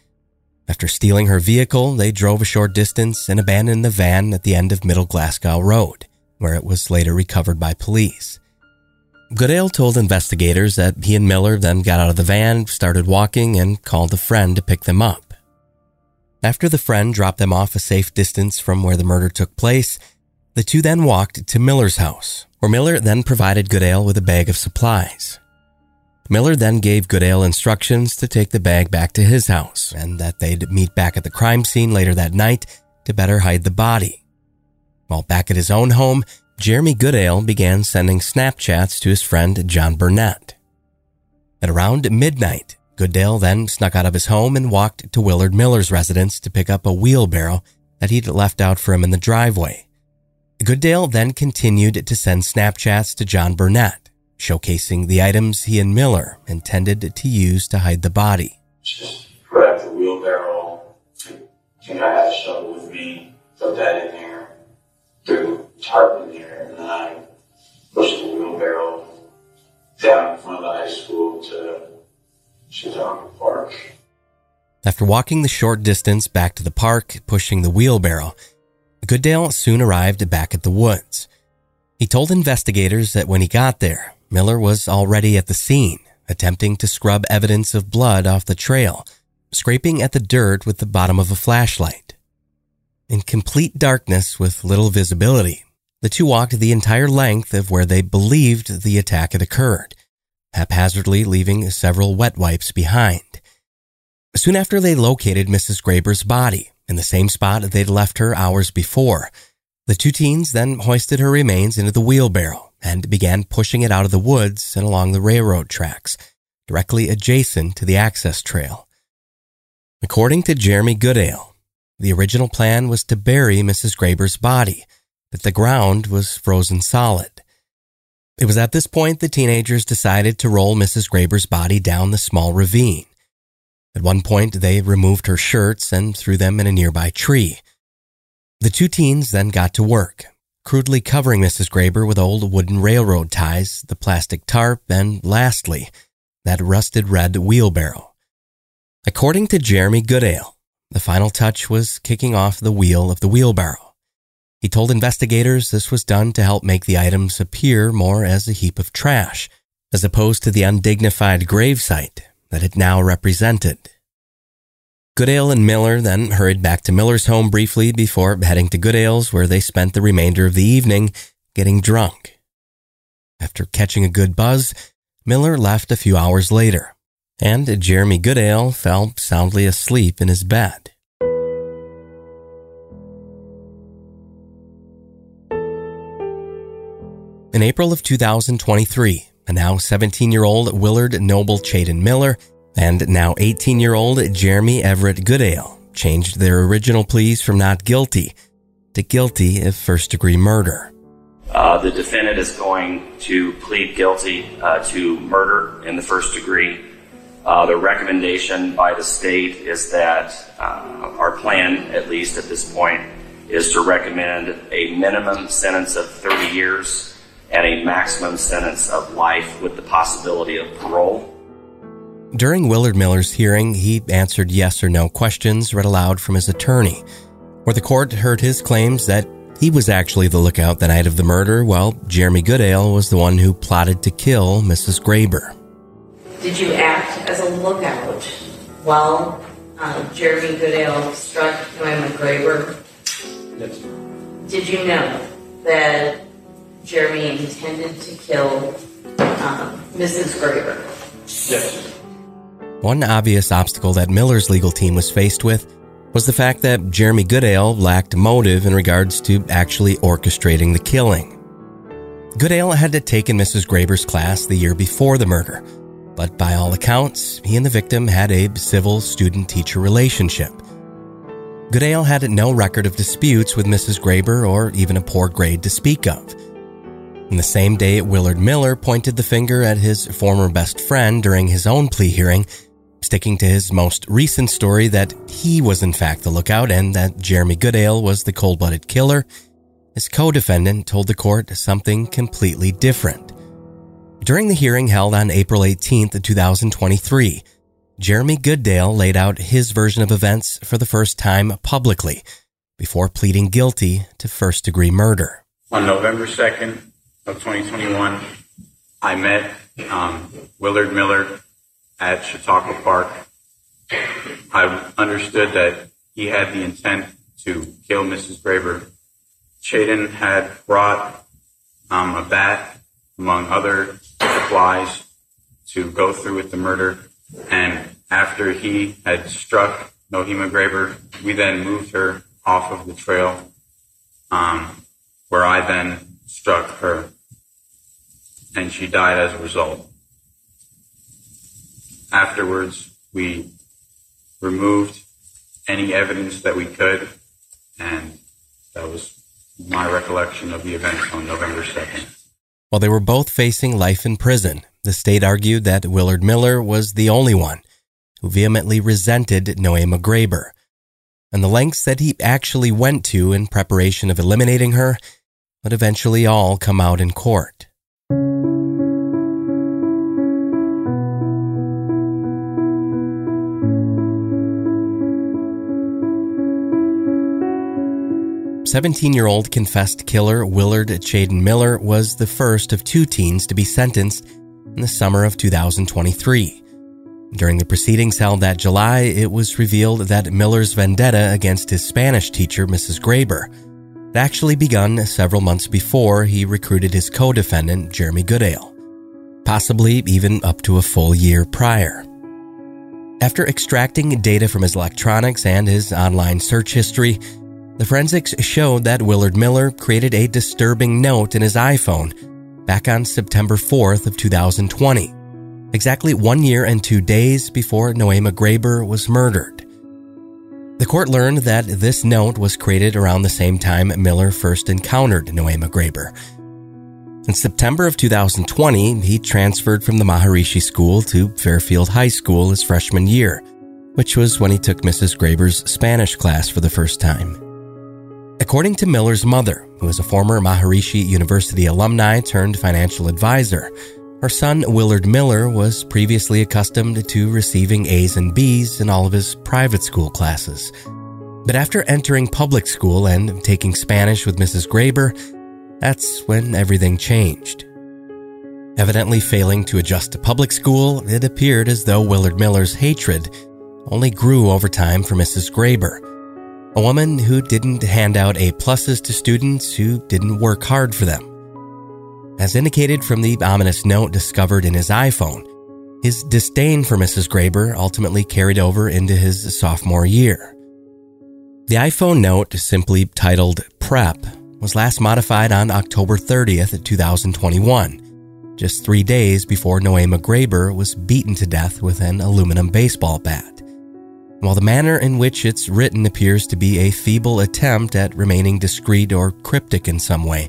After stealing her vehicle, they drove a short distance and abandoned the van at the end of Middle Glasgow Road, where it was later recovered by police. Goodale told investigators that he and Miller then got out of the van, started walking, and called a friend to pick them up. After the friend dropped them off a safe distance from where the murder took place, the two then walked to Miller's house, where Miller then provided Goodale with a bag of supplies. Miller then gave Goodale instructions to take the bag back to his house and that they'd meet back at the crime scene later that night to better hide the body. While back at his own home, Jeremy Goodale began sending Snapchats to his friend John Burnett. At around midnight, Goodale then snuck out of his home and walked to Willard Miller's residence to pick up a wheelbarrow that he'd left out for him in the driveway. Goodale then continued to send Snapchats to John Burnett, showcasing the items he and Miller intended to use to hide the body. Just grab the wheelbarrow, and I had a shovel with me, put that in there, threw the tarp in there, and then I pushed the wheelbarrow down in front of the high school to Chautauqua Park. After walking the short distance back to the park, pushing the wheelbarrow, Goodale soon arrived back at the woods. He told investigators that when he got there, Miller was already at the scene, attempting to scrub evidence of blood off the trail, scraping at the dirt with the bottom of a flashlight. In complete darkness with little visibility, the two walked the entire length of where they believed the attack had occurred, haphazardly leaving several wet wipes behind. Soon after, they located Mrs. Graber's body in the same spot they'd left her hours before. The two teens then hoisted her remains into the wheelbarrow and began pushing it out of the woods and along the railroad tracks, directly adjacent to the access trail. According to Jeremy Goodale, the original plan was to bury Mrs. Graber's body, but the ground was frozen solid. It was at this point the teenagers decided to roll Mrs. Graber's body down the small ravine. At one point, they removed her shirts and threw them in a nearby tree. The two teens then got to work, crudely covering Mrs. Graber with old wooden railroad ties, the plastic tarp, and lastly, that rusted red wheelbarrow. According to Jeremy Goodale, the final touch was kicking off the wheel of the wheelbarrow. He told investigators this was done to help make the items appear more as a heap of trash, as opposed to the undignified gravesite that it now represented. Goodale and Miller then hurried back to Miller's home briefly before heading to Goodale's, where they spent the remainder of the evening getting drunk. After catching a good buzz, Miller left a few hours later, and Jeremy Goodale fell soundly asleep in his bed. In April of 2023, a now 17-year-old Willard Noble Chayden Miller and now 18-year-old Jeremy Everett Goodale changed their original pleas from not guilty to guilty of first-degree murder. The defendant is going to plead guilty to murder in the first degree. The recommendation by the state is that our plan, at least at this point, is to recommend a minimum sentence of 30 years and a maximum sentence of life with the possibility of parole. During Willard Miller's hearing, he answered yes or no questions read aloud from his attorney, where the court heard his claims that he was actually the lookout the night of the murder, while Jeremy Goodale was the one who plotted to kill Mrs. Graber. Did you act as a lookout while Jeremy Goodale struck Nohema Graber? Yes. Did you know that Jeremy intended to kill Mrs. Graber? Yes. One obvious obstacle that Miller's legal team was faced with was the fact that Jeremy Goodale lacked motive in regards to actually orchestrating the killing. Goodale had taken Mrs. Graber's class the year before the murder, but by all accounts, he and the victim had a civil student-teacher relationship. Goodale had no record of disputes with Mrs. Graber or even a poor grade to speak of. On the same day, Willard Miller pointed the finger at his former best friend during his own plea hearing, sticking to his most recent story that he was in fact the lookout and that Jeremy Goodale was the cold-blooded killer. His co-defendant told the court something completely different. During the hearing held on April 18, 2023, Jeremy Goodale laid out his version of events for the first time publicly before pleading guilty to first-degree murder. On November 2nd, of 2021, I met Willard Miller at Chautauqua Park. I understood that he had the intent to kill Mrs. Graber. Chayden had brought a bat, among other supplies, to go through with the murder. And after he had struck Nohema Graber, we then moved her off of the trail, where I then struck her, and she died as a result. Afterwards, we removed any evidence that we could, and that was my recollection of the events on November 2nd. While they were both facing life in prison, the state argued that Willard Miller was the only one who vehemently resented Nohema Graber, and the lengths that he actually went to in preparation of eliminating her would eventually all come out in court. Seventeen-year-old confessed killer Willard Chayden Miller was the first of two teens to be sentenced in the summer of 2023. During the proceedings held that July, it was revealed that Miller's vendetta against his Spanish teacher, Mrs. Graber, had actually begun several months before he recruited his co-defendant, Jeremy Goodale, possibly even up to a full year prior. After extracting data from his electronics and his online search history, the forensics showed that Willard Miller created a disturbing note in his iPhone back on September 4th of 2020. Exactly 1 year and 2 days before Nohema Graber was murdered. The court learned that this note was created around the same time Miller first encountered Nohema Graber. In September of 2020, he transferred from the Maharishi School to Fairfield High School his freshman year, which was when he took Mrs. Graber's Spanish class for the first time. According to Miller's mother, who is a former Maharishi University alumni turned financial advisor, her son, Willard Miller, was previously accustomed to receiving A's and B's in all of his private school classes. But after entering public school and taking Spanish with Mrs. Graber, that's when everything changed. Evidently failing to adjust to public school, it appeared as though Willard Miller's hatred only grew over time for Mrs. Graber, a woman who didn't hand out A-pluses to students who didn't work hard for them. As indicated from the ominous note discovered in his iPhone, his disdain for Mrs. Graber ultimately carried over into his sophomore year. The iPhone note, simply titled PrEP, was last modified on October 30th, 2021, just 3 days before Nohema Graber was beaten to death with an aluminum baseball bat. While the manner in which it's written appears to be a feeble attempt at remaining discreet or cryptic in some way,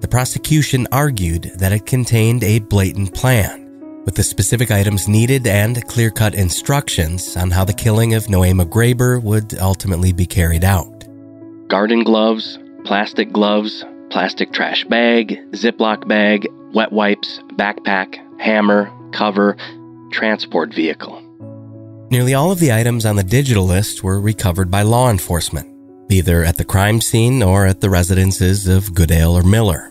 the prosecution argued that it contained a blatant plan, with the specific items needed and clear-cut instructions on how the killing of Nohema Graber would ultimately be carried out. Garden gloves, plastic trash bag, Ziploc bag, wet wipes, backpack, hammer, cover, transport vehicle. Nearly all of the items on the digital list were recovered by law enforcement, either at the crime scene or at the residences of Goodale or Miller.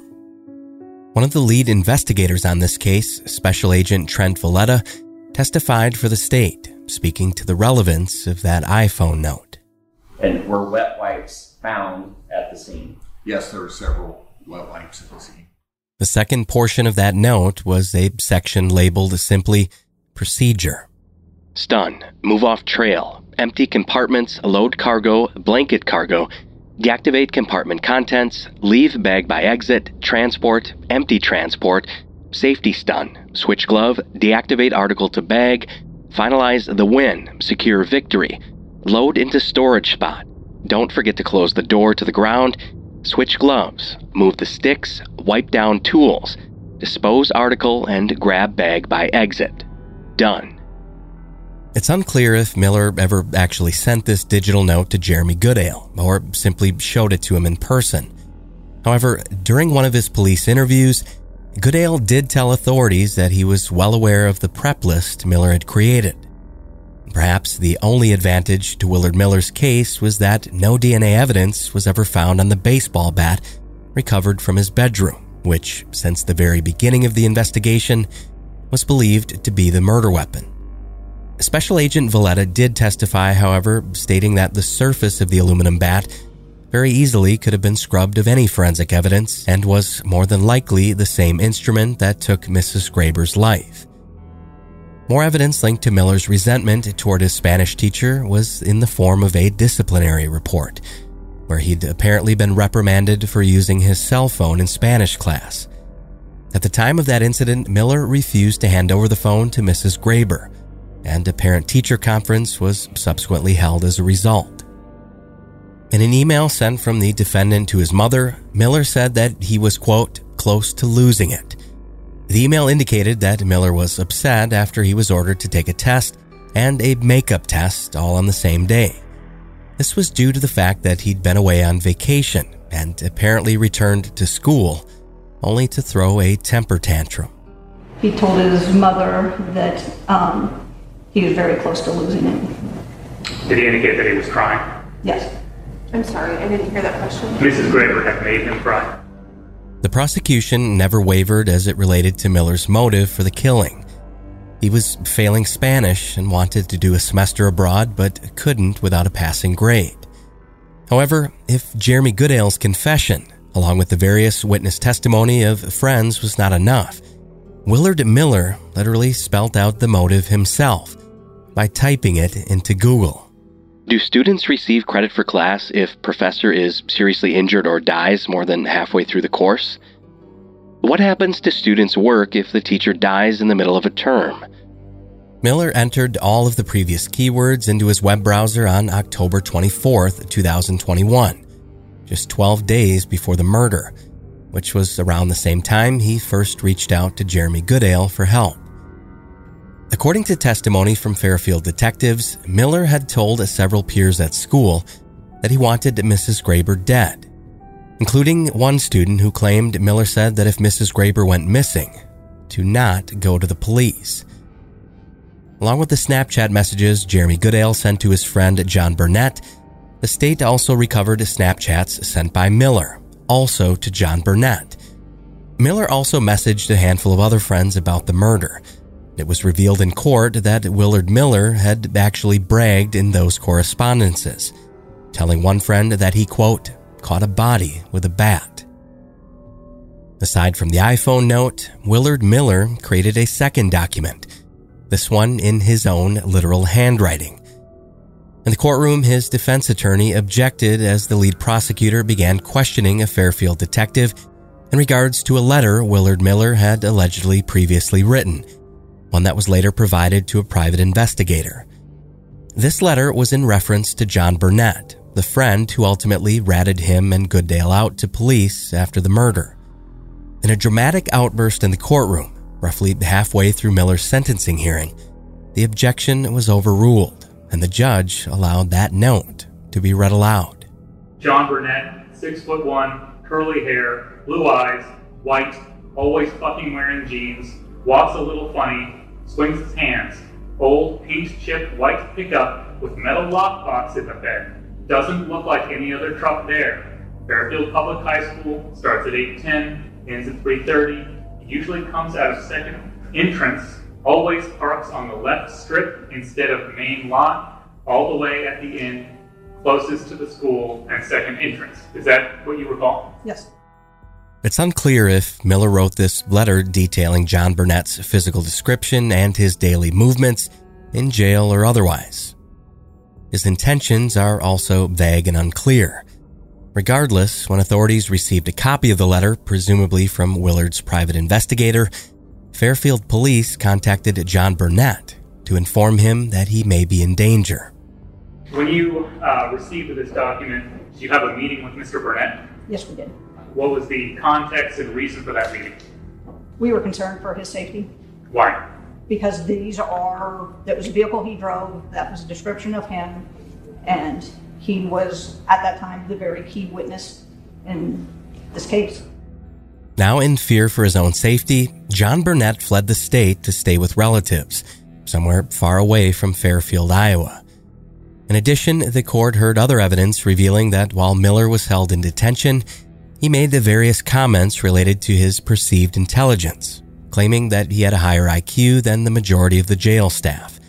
One of the lead investigators on this case, Special Agent Trent Valletta, testified for the state, speaking to the relevance of that iPhone note. And were wet wipes found at the scene? Yes, there were several wet wipes at the scene. The second portion of that note was a section labeled simply Procedure. Stun. Move off trail. Empty compartments. Load cargo. Blanket cargo. Deactivate compartment contents, leave bag by exit, transport, empty transport, safety stun, switch glove, deactivate article to bag, finalize the win, secure victory, load into storage spot, don't forget to close the door to the ground, switch gloves, move the sticks, wipe down tools, dispose article and grab bag by exit. Done. It's unclear if Miller ever actually sent this digital note to Jeremy Goodale, or simply showed it to him in person. However, during one of his police interviews, Goodale did tell authorities that he was well aware of the prep list Miller had created. Perhaps the only advantage to Willard Miller's case was that no DNA evidence was ever found on the baseball bat recovered from his bedroom, which, since the very beginning of the investigation, was believed to be the murder weapon. Special Agent Valletta did testify, however, stating that the surface of the aluminum bat very easily could have been scrubbed of any forensic evidence and was more than likely the same instrument that took Mrs. Graber's life. More evidence linked to Miller's resentment toward his Spanish teacher was in the form of a disciplinary report, where he'd apparently been reprimanded for using his cell phone in Spanish class. At the time of that incident, Miller refused to hand over the phone to Mrs. Graber, and a parent-teacher conference was subsequently held as a result. In an email sent from the defendant to his mother, Miller said that he was, quote, close to losing it. The email indicated that Miller was upset after he was ordered to take a test and a makeup test all on the same day. This was due to the fact that he'd been away on vacation and apparently returned to school, only to throw a temper tantrum. He told his mother that he was very close to losing it. Did he indicate that he was crying? Yes. I'm sorry, I didn't hear that question. Mrs. Graber had made him cry. The prosecution never wavered as it related to Miller's motive for the killing. He was failing Spanish and wanted to do a semester abroad, but couldn't without a passing grade. However, if Jeremy Goodale's confession, along with the various witness testimony of friends, was not enough, Willard Miller literally spelt out the motive himself by typing it into Google. Do students receive credit for class if professor is seriously injured or dies more than halfway through the course? What happens to students' work if the teacher dies in the middle of a term? Miller entered all of the previous keywords into his web browser on October 24th, 2021, just 12 days before the murder, which was around the same time he first reached out to Jeremy Goodale for help. According to testimony from Fairfield detectives, Miller had told several peers at school that he wanted Mrs. Graber dead, including one student who claimed Miller said that if Mrs. Graber went missing, to not go to the police. Along with the Snapchat messages Jeremy Goodale sent to his friend John Burnett, the state also recovered Snapchats sent by Miller, also to John Burnett. Miller also messaged a handful of other friends about the murder. It was revealed in court that Willard Miller had actually bragged in those correspondences, telling one friend that he, quote, caught a body with a bat. Aside from the iPhone note, Willard Miller created a second document, this one in his own literal handwriting. In the courtroom, his defense attorney objected as the lead prosecutor began questioning a Fairfield detective in regards to a letter Willard Miller had allegedly previously written, one that was later provided to a private investigator. This letter was in reference to John Burnett, the friend who ultimately ratted him and Goodale out to police after the murder. In a dramatic outburst in the courtroom, roughly halfway through Miller's sentencing hearing, the objection was overruled, and the judge allowed that note to be read aloud. John Burnett, 6'1", curly hair, blue eyes, white, always fucking wearing jeans, walks a little funny, swings his hands, old paint-chipped white pickup with metal lockbox in the bed, doesn't look like any other truck there. Fairfield Public High School, starts at 8:10, ends at 3:30, usually comes out of second entrance, always parks on the left strip instead of main lot, all the way at the end, closest to the school and second entrance. Is that what you recall? Yes. It's unclear if Miller wrote this letter detailing John Burnett's physical description and his daily movements, in jail or otherwise. His intentions are also vague and unclear. Regardless, when authorities received a copy of the letter, presumably from Willard's private investigator, Fairfield Police contacted John Burnett to inform him that he may be in danger. When you received this document, did you have a meeting with Mr. Burnett? Yes, we did. What was the context and reason for that meeting? We were concerned for his safety. Why? Because that was a vehicle he drove, that was a description of him, and he was, at that time, the very key witness in this case. Now in fear for his own safety, John Burnett fled the state to stay with relatives, somewhere far away from Fairfield, Iowa. In addition, the court heard other evidence revealing that while Miller was held in detention, he made the various comments related to his perceived intelligence, claiming that he had a higher IQ than the majority of the jail staff.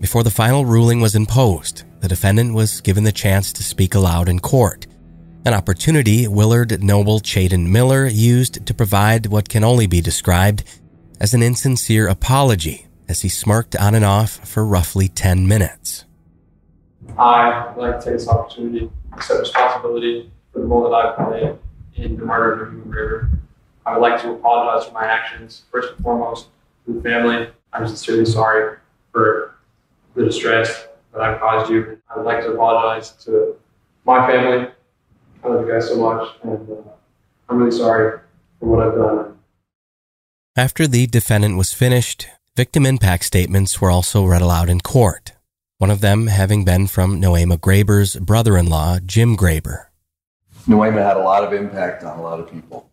Before the final ruling was imposed, the defendant was given the chance to speak aloud in court, an opportunity Willard Noble Chayden Miller used to provide what can only be described as an insincere apology as he smirked on and off for roughly 10 minutes. I would like to take this opportunity to accept responsibility for the role that I played in the murder of Jeremy Graber. I would like to apologize for my actions, first and foremost, to the family. I'm sincerely sorry for the distress that I caused you. I would like to apologize to my family. I love you guys so much, and I'm really sorry for what I've done. After the defendant was finished, victim impact statements were also read aloud in court, one of them having been from Nohema Graber's brother-in-law, Jim Graber. Nohema had a lot of impact on a lot of people,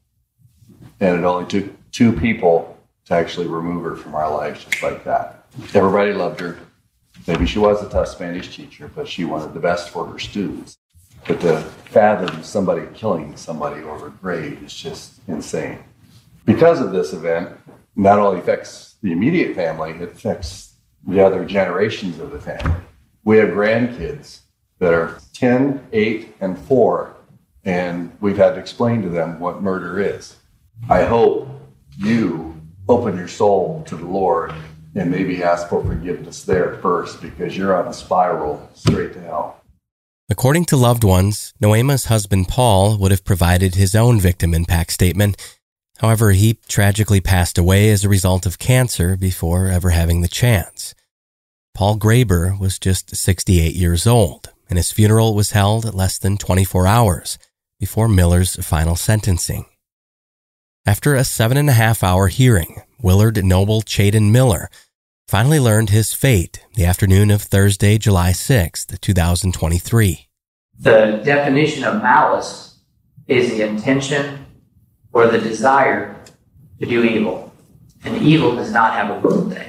and it only took two people to actually remove her from our lives just like that. Everybody loved her. Maybe she was a tough Spanish teacher, but she wanted the best for her students. But to fathom somebody killing somebody over a grade is just insane. Because of this event, not only affects the immediate family, it affects the other generations of the family. We have grandkids that are 10, 8, and 4, and we've had to explain to them what murder is. I hope you open your soul to the Lord and maybe ask for forgiveness there first, because you're on a spiral straight to hell. According to loved ones, Nohema's husband Paul would have provided his own victim impact statement. However, he tragically passed away as a result of cancer before ever having the chance. Paul Graber was just 68 years old, and his funeral was held at less than 24 hours before Miller's final sentencing. After a 7.5-hour hearing, Willard Noble Chayden Miller finally learned his fate the afternoon of Thursday, July 6, 2023. The definition of malice is the intention or the desire to do evil. And evil does not have a birthday.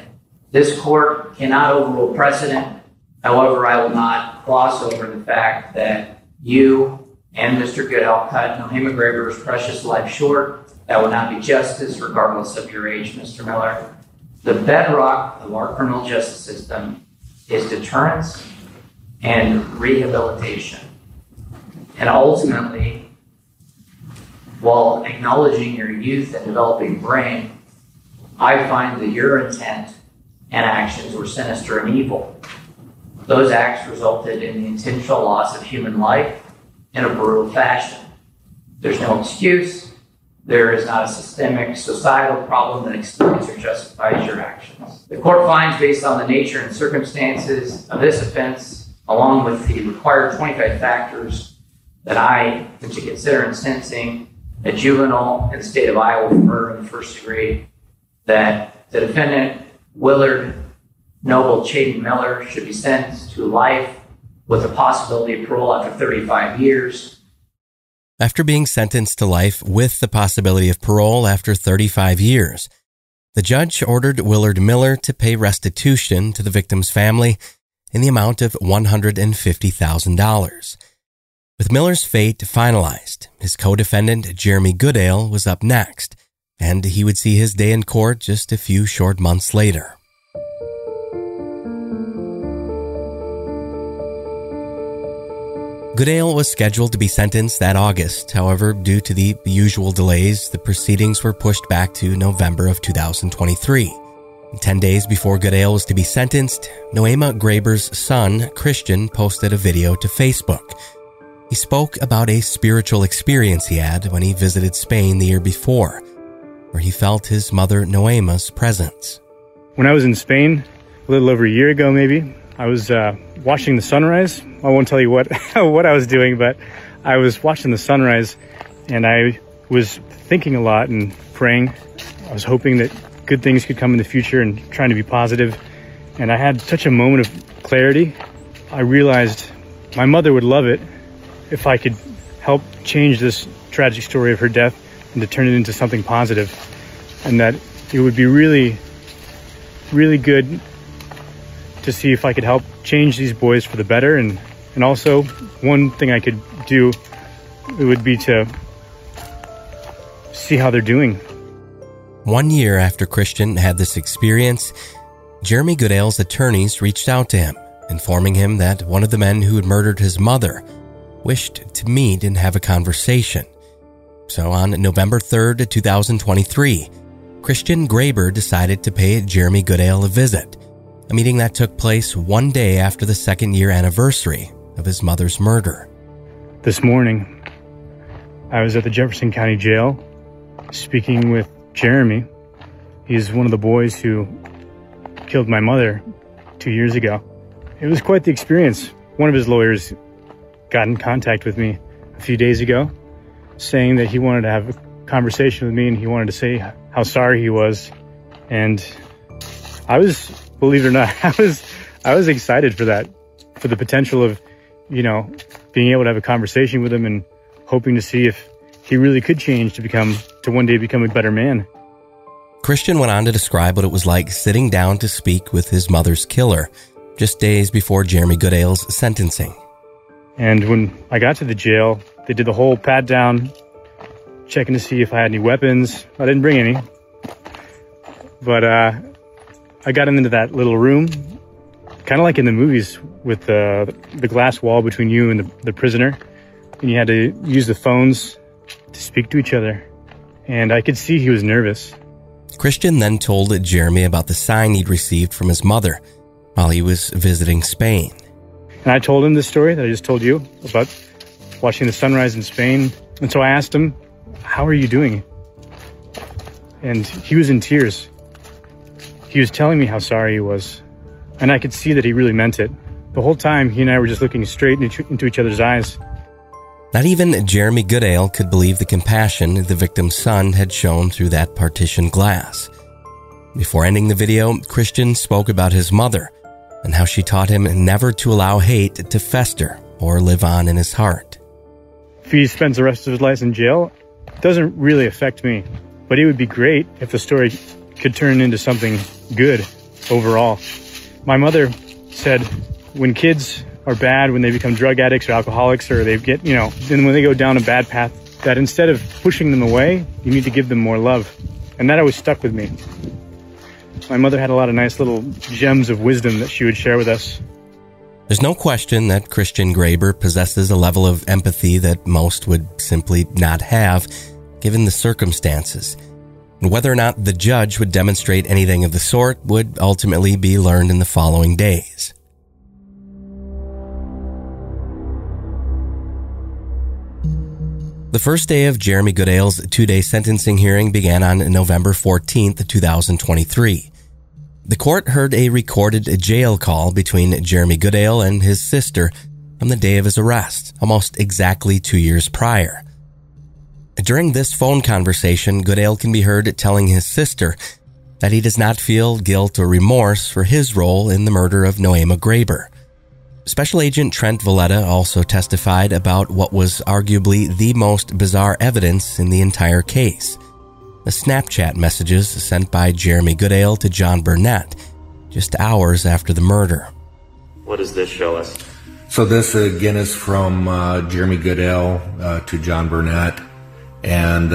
This court cannot overrule precedent. However, I will not gloss over the fact that you and Mr. Goodale cut Nohema Graber's precious life short. That would not be justice, regardless of your age, Mr. Miller. The bedrock of our criminal justice system is deterrence and rehabilitation. And ultimately, while acknowledging your youth and developing brain, I find that your intent and actions were sinister and evil. Those acts resulted in the intentional loss of human life in a brutal fashion. There's no excuse. There is not a systemic societal problem that explains or justifies your actions. The court finds, based on the nature and circumstances of this offense, along with the required 25 factors that I would consider in sentencing a juvenile in the state of Iowa for murder in the first degree, that the defendant, Willard Noble Chayden Miller, should be sentenced to life with the possibility of parole after 35 years. After being sentenced to life with the possibility of parole after 35 years, the judge ordered Willard Miller to pay restitution to the victim's family in the amount of $150,000. With Miller's fate finalized, his co-defendant Jeremy Goodale was up next, and he would see his day in court just a few short months later. Goodale was scheduled to be sentenced that August. However, due to the usual delays, the proceedings were pushed back to November of 2023. 10 days before Goodale was to be sentenced, Nohema Graber's son, Christian, posted a video to Facebook. He spoke about a spiritual experience he had when he visited Spain the year before, where he felt his mother Nohema's presence. When I was in Spain, a little over a year ago maybe, I was watching the sunrise. I won't tell you what what I was doing, but I was watching the sunrise, and I was thinking a lot and praying. I was hoping that good things could come in the future and trying to be positive. And I had such a moment of clarity. I realized my mother would love it if I could help change this tragic story of her death and to turn it into something positive, and that it would be really, really good to see if I could help change these boys for the better. And also, one thing I could do, it would be to see how they're doing. 1 year after Christian had this experience, Jeremy Goodale's attorneys reached out to him, informing him that one of the men who had murdered his mother wished to meet and have a conversation. So on November 3rd, 2023, Christian Graber decided to pay Jeremy Goodale a visit, a meeting that took place one day after the second-year anniversary of his mother's murder. This morning, I was at the Jefferson County Jail speaking with Jeremy. He's one of the boys who killed my mother 2 years ago. It was quite the experience. One of his lawyers got in contact with me a few days ago, saying that he wanted to have a conversation with me and he wanted to say how sorry he was. And I was, believe it or not, I was excited for that, for the potential of, you know, being able to have a conversation with him and hoping to see if he really could change to one day become a better man. Christian went on to describe what it was like sitting down to speak with his mother's killer just days before Jeremy Goodale's sentencing. And when I got to the jail, they did the whole pat down, checking to see if I had any weapons. I didn't bring any, but I got him into that little room, kind of like in the movies with the glass wall between you and the prisoner, and you had to use the phones to speak to each other. And I could see he was nervous. Christian then told Jeremy about the sign he'd received from his mother while he was visiting Spain. And I told him this story that I just told you about watching the sunrise in Spain. And so I asked him, "How are you doing?" And he was in tears. He was telling me how sorry he was. And I could see that he really meant it. The whole time, he and I were just looking straight into each other's eyes. Not even Jeremy Goodale could believe the compassion the victim's son had shown through that partition glass. Before ending the video, Christian spoke about his mother and how she taught him never to allow hate to fester or live on in his heart. If he spends the rest of his life in jail, it doesn't really affect me, but it would be great if the story could turn into something good overall. My mother said when kids are bad, when they become drug addicts or alcoholics, or they get, you know, then when they go down a bad path, that instead of pushing them away, you need to give them more love. And that always stuck with me. My mother had a lot of nice little gems of wisdom that she would share with us. There's no question that Christian Graber possesses a level of empathy that most would simply not have, given the circumstances. And whether or not the judge would demonstrate anything of the sort would ultimately be learned in the following days. The first day of Jeremy Goodale's two-day sentencing hearing began on November 14th, 2023. The court heard a recorded jail call between Jeremy Goodale and his sister on the day of his arrest, almost exactly 2 years prior. During this phone conversation, Goodale can be heard telling his sister that he does not feel guilt or remorse for his role in the murder of Nohema Graber. Special Agent Trent Valletta also testified about what was arguably the most bizarre evidence in the entire case: the Snapchat messages sent by Jeremy Goodale to John Burnett just hours after the murder. What does this show us? So this again is from Jeremy Goodale to John Burnett, and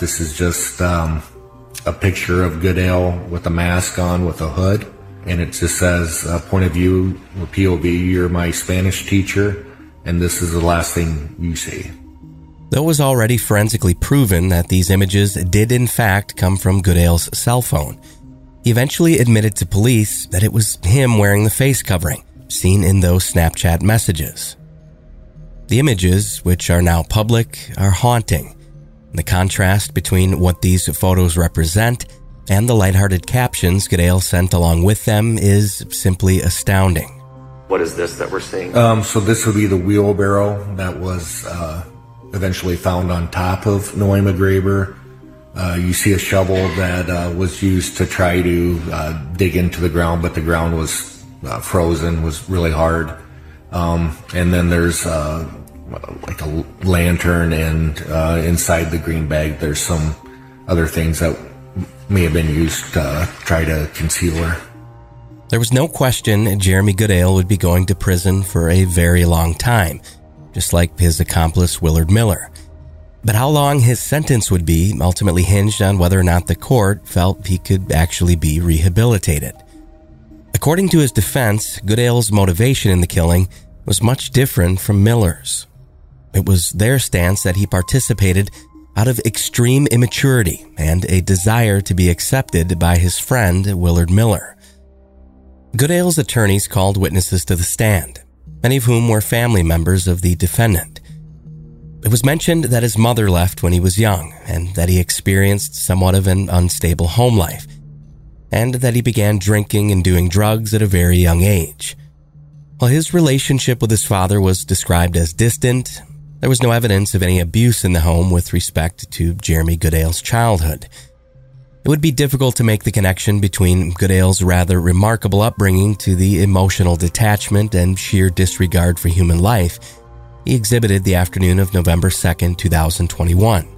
this is just a picture of Goodale with a mask on with a hood. And it just says, point of view, or POV, you're my Spanish teacher, and this is the last thing you see. Though it was already forensically proven that these images did in fact come from Goodale's cell phone, he eventually admitted to police that it was him wearing the face covering seen in those Snapchat messages. The images, which are now public, are haunting. The contrast between what these photos represent and the lighthearted captions Goodale sent along with them is simply astounding. What is this that we're seeing? So this would be the wheelbarrow that was eventually found on top of Nohema Graber. You see a shovel that was used to try to dig into the ground, but the ground was frozen, was really hard. And then there's like a lantern, and inside the green bag there's some other things that may have been used to try to conceal her. There was no question Jeremy Goodale would be going to prison for a very long time, just like his accomplice Willard Miller. But how long his sentence would be ultimately hinged on whether or not the court felt he could actually be rehabilitated. According to his defense, Goodale's motivation in the killing was much different from Miller's. It was their stance that he participated out of extreme immaturity and a desire to be accepted by his friend Willard Miller. Goodale's attorneys called witnesses to the stand, many of whom were family members of the defendant. It was mentioned that his mother left when he was young and that he experienced somewhat of an unstable home life, and that he began drinking and doing drugs at a very young age. While his relationship with his father was described as distant, there was no evidence of any abuse in the home with respect to Jeremy Goodale's childhood. It would be difficult to make the connection between Goodale's rather remarkable upbringing to the emotional detachment and sheer disregard for human life he exhibited the afternoon of November 2nd, 2021.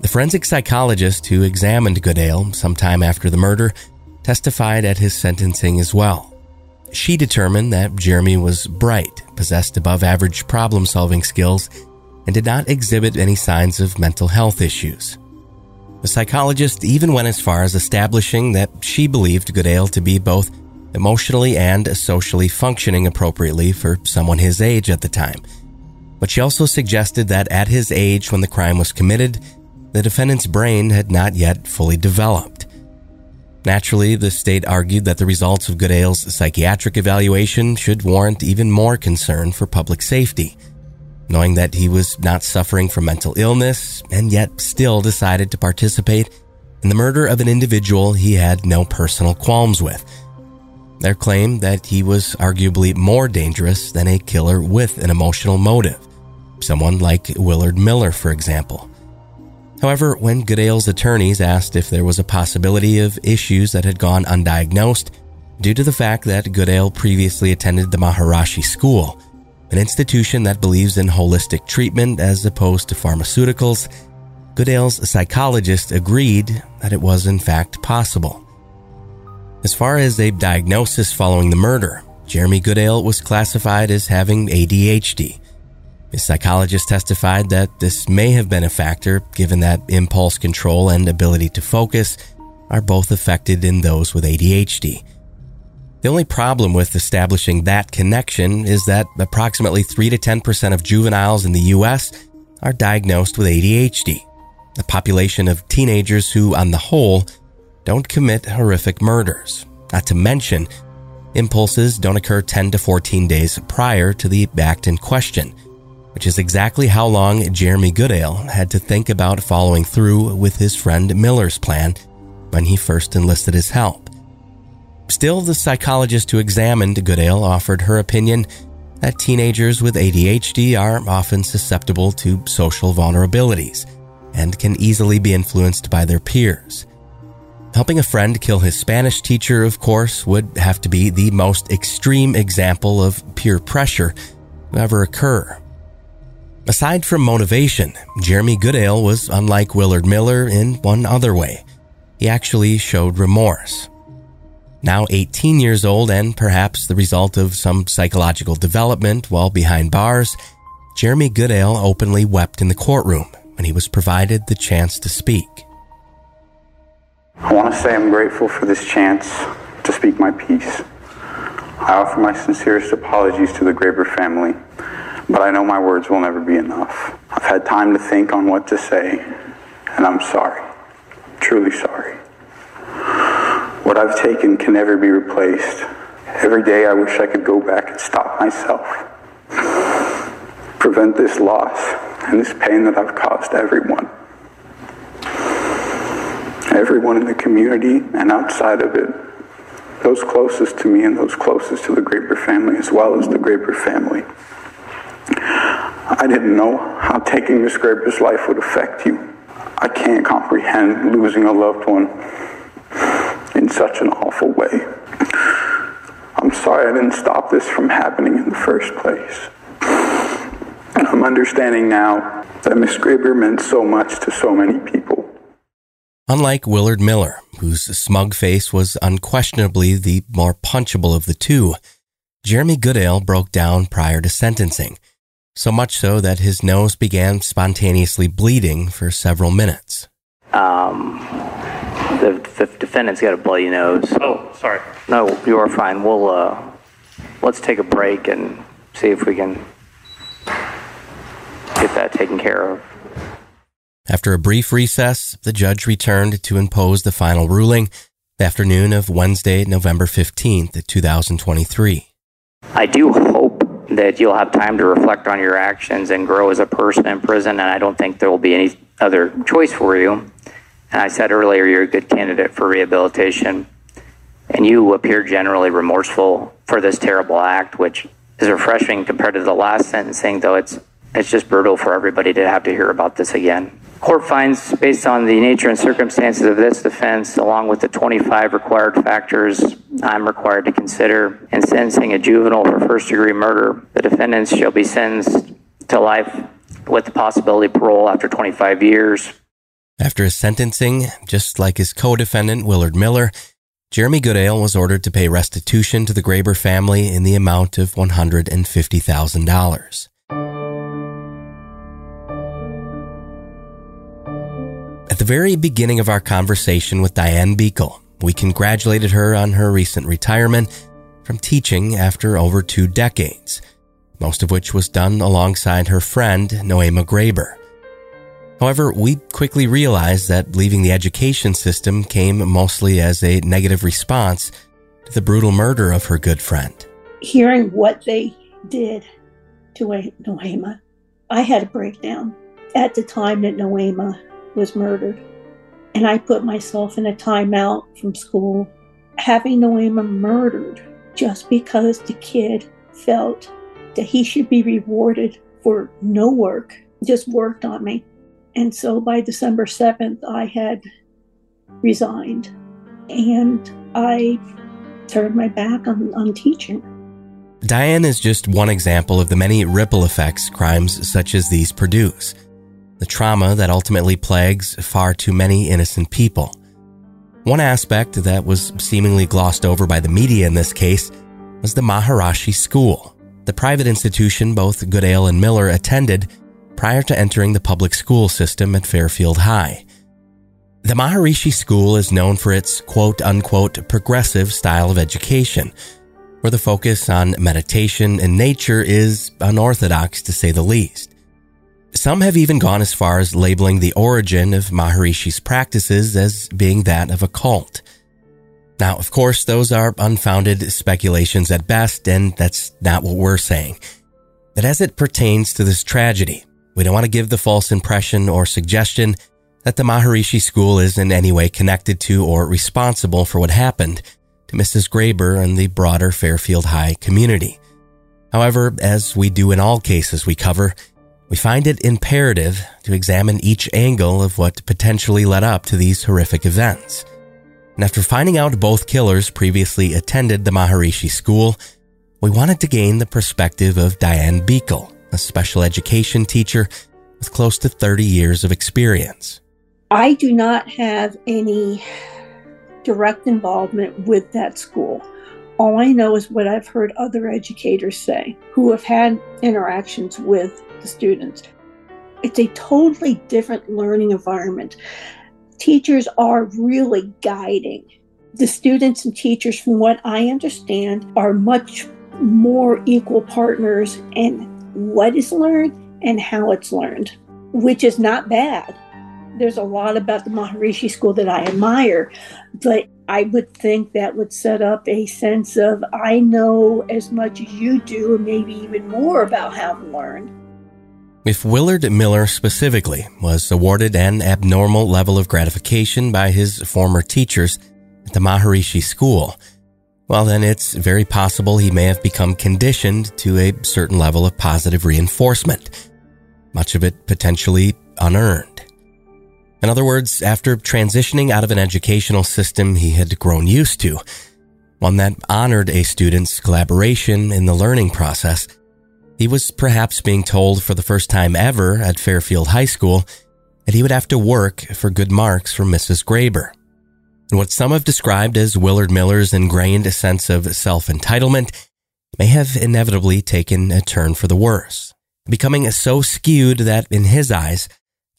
The forensic psychologist who examined Goodale sometime after the murder testified at his sentencing as well. She determined that Jeremy was bright, possessed above-average problem-solving skills, and did not exhibit any signs of mental health issues. The psychologist even went as far as establishing that she believed Goodale to be both emotionally and socially functioning appropriately for someone his age at the time. But she also suggested that at his age when the crime was committed, the defendant's brain had not yet fully developed. Naturally, the state argued that the results of Goodale's psychiatric evaluation should warrant even more concern for public safety. Knowing that he was not suffering from mental illness and yet still decided to participate in the murder of an individual he had no personal qualms with. Their claim that he was arguably more dangerous than a killer with an emotional motive, someone like Willard Miller, for example. However, when Goodale's attorneys asked if there was a possibility of issues that had gone undiagnosed due to the fact that Goodale previously attended the Maharishi School, an institution that believes in holistic treatment as opposed to pharmaceuticals, Goodale's psychologist agreed that it was in fact possible. As far as a diagnosis following the murder, Jeremy Goodale was classified as having ADHD. His psychologist testified that this may have been a factor, given that impulse control and ability to focus are both affected in those with ADHD. The only problem with establishing that connection is that approximately 3 to 10% of juveniles in the U.S. are diagnosed with ADHD, a population of teenagers who, on the whole, don't commit horrific murders, not to mention impulses don't occur 10 to 14 days prior to the act in question, which is exactly how long Jeremy Goodale had to think about following through with his friend Miller's plan when he first enlisted his help. Still, the psychologist who examined Goodale offered her opinion that teenagers with ADHD are often susceptible to social vulnerabilities and can easily be influenced by their peers. Helping a friend kill his Spanish teacher, of course, would have to be the most extreme example of peer pressure to ever occur. Aside from motivation, Jeremy Goodale was unlike Willard Miller in one other way. He actually showed remorse. Now 18 years old and perhaps the result of some psychological development while behind bars, Jeremy Goodale openly wept in the courtroom when he was provided the chance to speak. I want to say I'm grateful for this chance to speak my piece. I offer my sincerest apologies to the Graber family, but I know my words will never be enough. I've had time to think on what to say, and I'm sorry, truly sorry. What I've taken can never be replaced. Every day I wish I could go back and stop myself, prevent this loss and this pain that I've caused everyone. Everyone in the community and outside of it, those closest to me and those closest to the Graber family, as well as the Graber family. I didn't know how taking Miss Graber's life would affect you. I can't comprehend losing a loved one in such an awful way. I'm sorry I didn't stop this from happening in the first place. I'm understanding now that Miss Graber meant so much to so many people. Unlike Willard Miller, whose smug face was unquestionably the more punchable of the two, Jeremy Goodale broke down prior to sentencing, so much so that his nose began spontaneously bleeding for several minutes. The defendant's got a bloody nose. Oh, sorry. No, you are fine. We'll let's take a break and see if we can get that taken care of. After a brief recess, the judge returned to impose the final ruling the afternoon of Wednesday, November 15th, 2023. I do hope that you'll have time to reflect on your actions and grow as a person in prison, and I don't think there will be any other choice for you. And I said earlier, you're a good candidate for rehabilitation, and you appear generally remorseful for this terrible act, which is refreshing compared to the last sentencing, though it's just brutal for everybody to have to hear about this again. Court finds, based on the nature and circumstances of this offense, along with the 25 required factors I'm required to consider, in sentencing a juvenile for first-degree murder, the defendants shall be sentenced to life with the possibility of parole after 25 years. After his sentencing, just like his co-defendant Willard Miller, Jeremy Goodale was ordered to pay restitution to the Graber family in the amount of $150,000. At the very beginning of our conversation with Diane Beckel, we congratulated her on her recent retirement from teaching after over 2 decades, most of which was done alongside her friend Nohema Graber. However, we quickly realized that leaving the education system came mostly as a negative response to the brutal murder of her good friend. Hearing what they did to Nohema, I had a breakdown at the time that Nohema was murdered, and I put myself in a timeout from school. Having Nohema murdered just because the kid felt that he should be rewarded for no work just worked on me. And so by December 7th, I had resigned, and I turned my back on teaching. Diane is just one example of the many ripple effects crimes such as these produce, the trauma that ultimately plagues far too many innocent people. One aspect that was seemingly glossed over by the media in this case was the Maharishi School, the private institution both Goodale and Miller attended prior to entering the public school system at Fairfield High. The Maharishi School is known for its quote-unquote progressive style of education, where the focus on meditation and nature is unorthodox to say the least. Some have even gone as far as labeling the origin of Maharishi's practices as being that of a cult. Now, of course, those are unfounded speculations at best, and that's not what we're saying. But as it pertains to this tragedy, we don't want to give the false impression or suggestion that the Maharishi School is in any way connected to or responsible for what happened to Mrs. Graber and the broader Fairfield High community. However, as we do in all cases we cover, we find it imperative to examine each angle of what potentially led up to these horrific events. And after finding out both killers previously attended the Maharishi School, we wanted to gain the perspective of Diane Beckel, a special education teacher with close to 30 years of experience. I do not have any direct involvement with that school. All I know is what I've heard other educators say who have had interactions with the students. It's a totally different learning environment. Teachers are really guiding. The students and teachers, from what I understand, are much more equal partners in what is learned and how it's learned, which is not bad. There's a lot about the Maharishi School that I admire, but I would think that would set up a sense of, I know as much as you do, and maybe even more about how to learn. If Willard Miller specifically was awarded an abnormal level of gratification by his former teachers at the Maharishi School, well, then it's very possible he may have become conditioned to a certain level of positive reinforcement, much of it potentially unearned. In other words, after transitioning out of an educational system he had grown used to, one that honored a student's collaboration in the learning process, he was perhaps being told for the first time ever at Fairfield High School that he would have to work for good marks from Mrs. Graber. And what some have described as Willard Miller's ingrained sense of self-entitlement may have inevitably taken a turn for the worse, becoming so skewed that, in his eyes,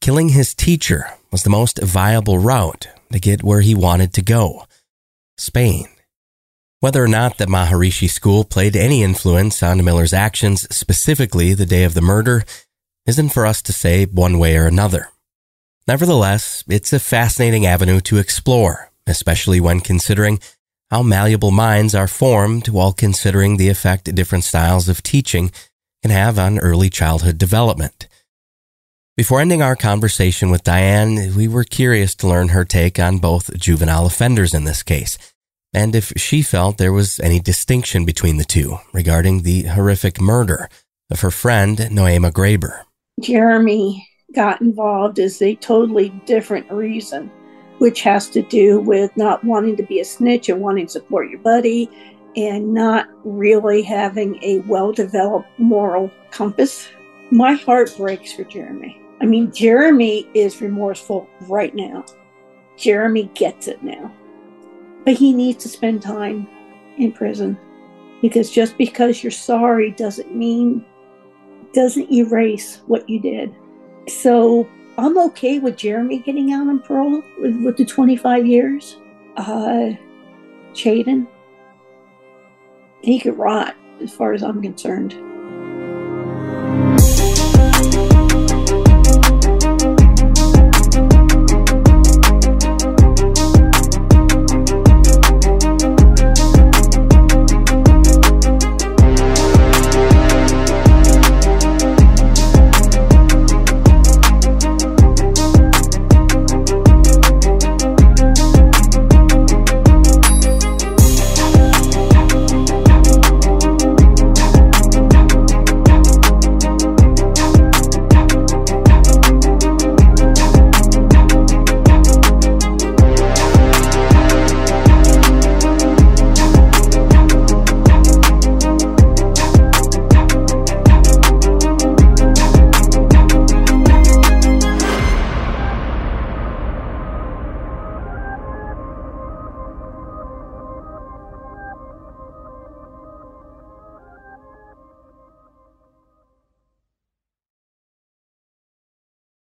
killing his teacher was the most viable route to get where he wanted to go, Spain. Whether or not the Maharishi School played any influence on Miller's actions, specifically the day of the murder, isn't for us to say one way or another. Nevertheless, it's a fascinating avenue to explore, especially when considering how malleable minds are formed while considering the effect different styles of teaching can have on early childhood development. Before ending our conversation with Diane, we were curious to learn her take on both juvenile offenders in this case, and if she felt there was any distinction between the two regarding the horrific murder of her friend Nohema Graber. Jeremy got involved is a totally different reason, which has to do with not wanting to be a snitch and wanting to support your buddy and not really having a well-developed moral compass. My heart breaks for Jeremy. I mean, Jeremy is remorseful right now. Jeremy gets it now. But he needs to spend time in prison, because just because you're sorry doesn't erase what you did. So I'm okay with Jeremy getting out on parole with the 25 years. Chayden, he could rot as far as I'm concerned.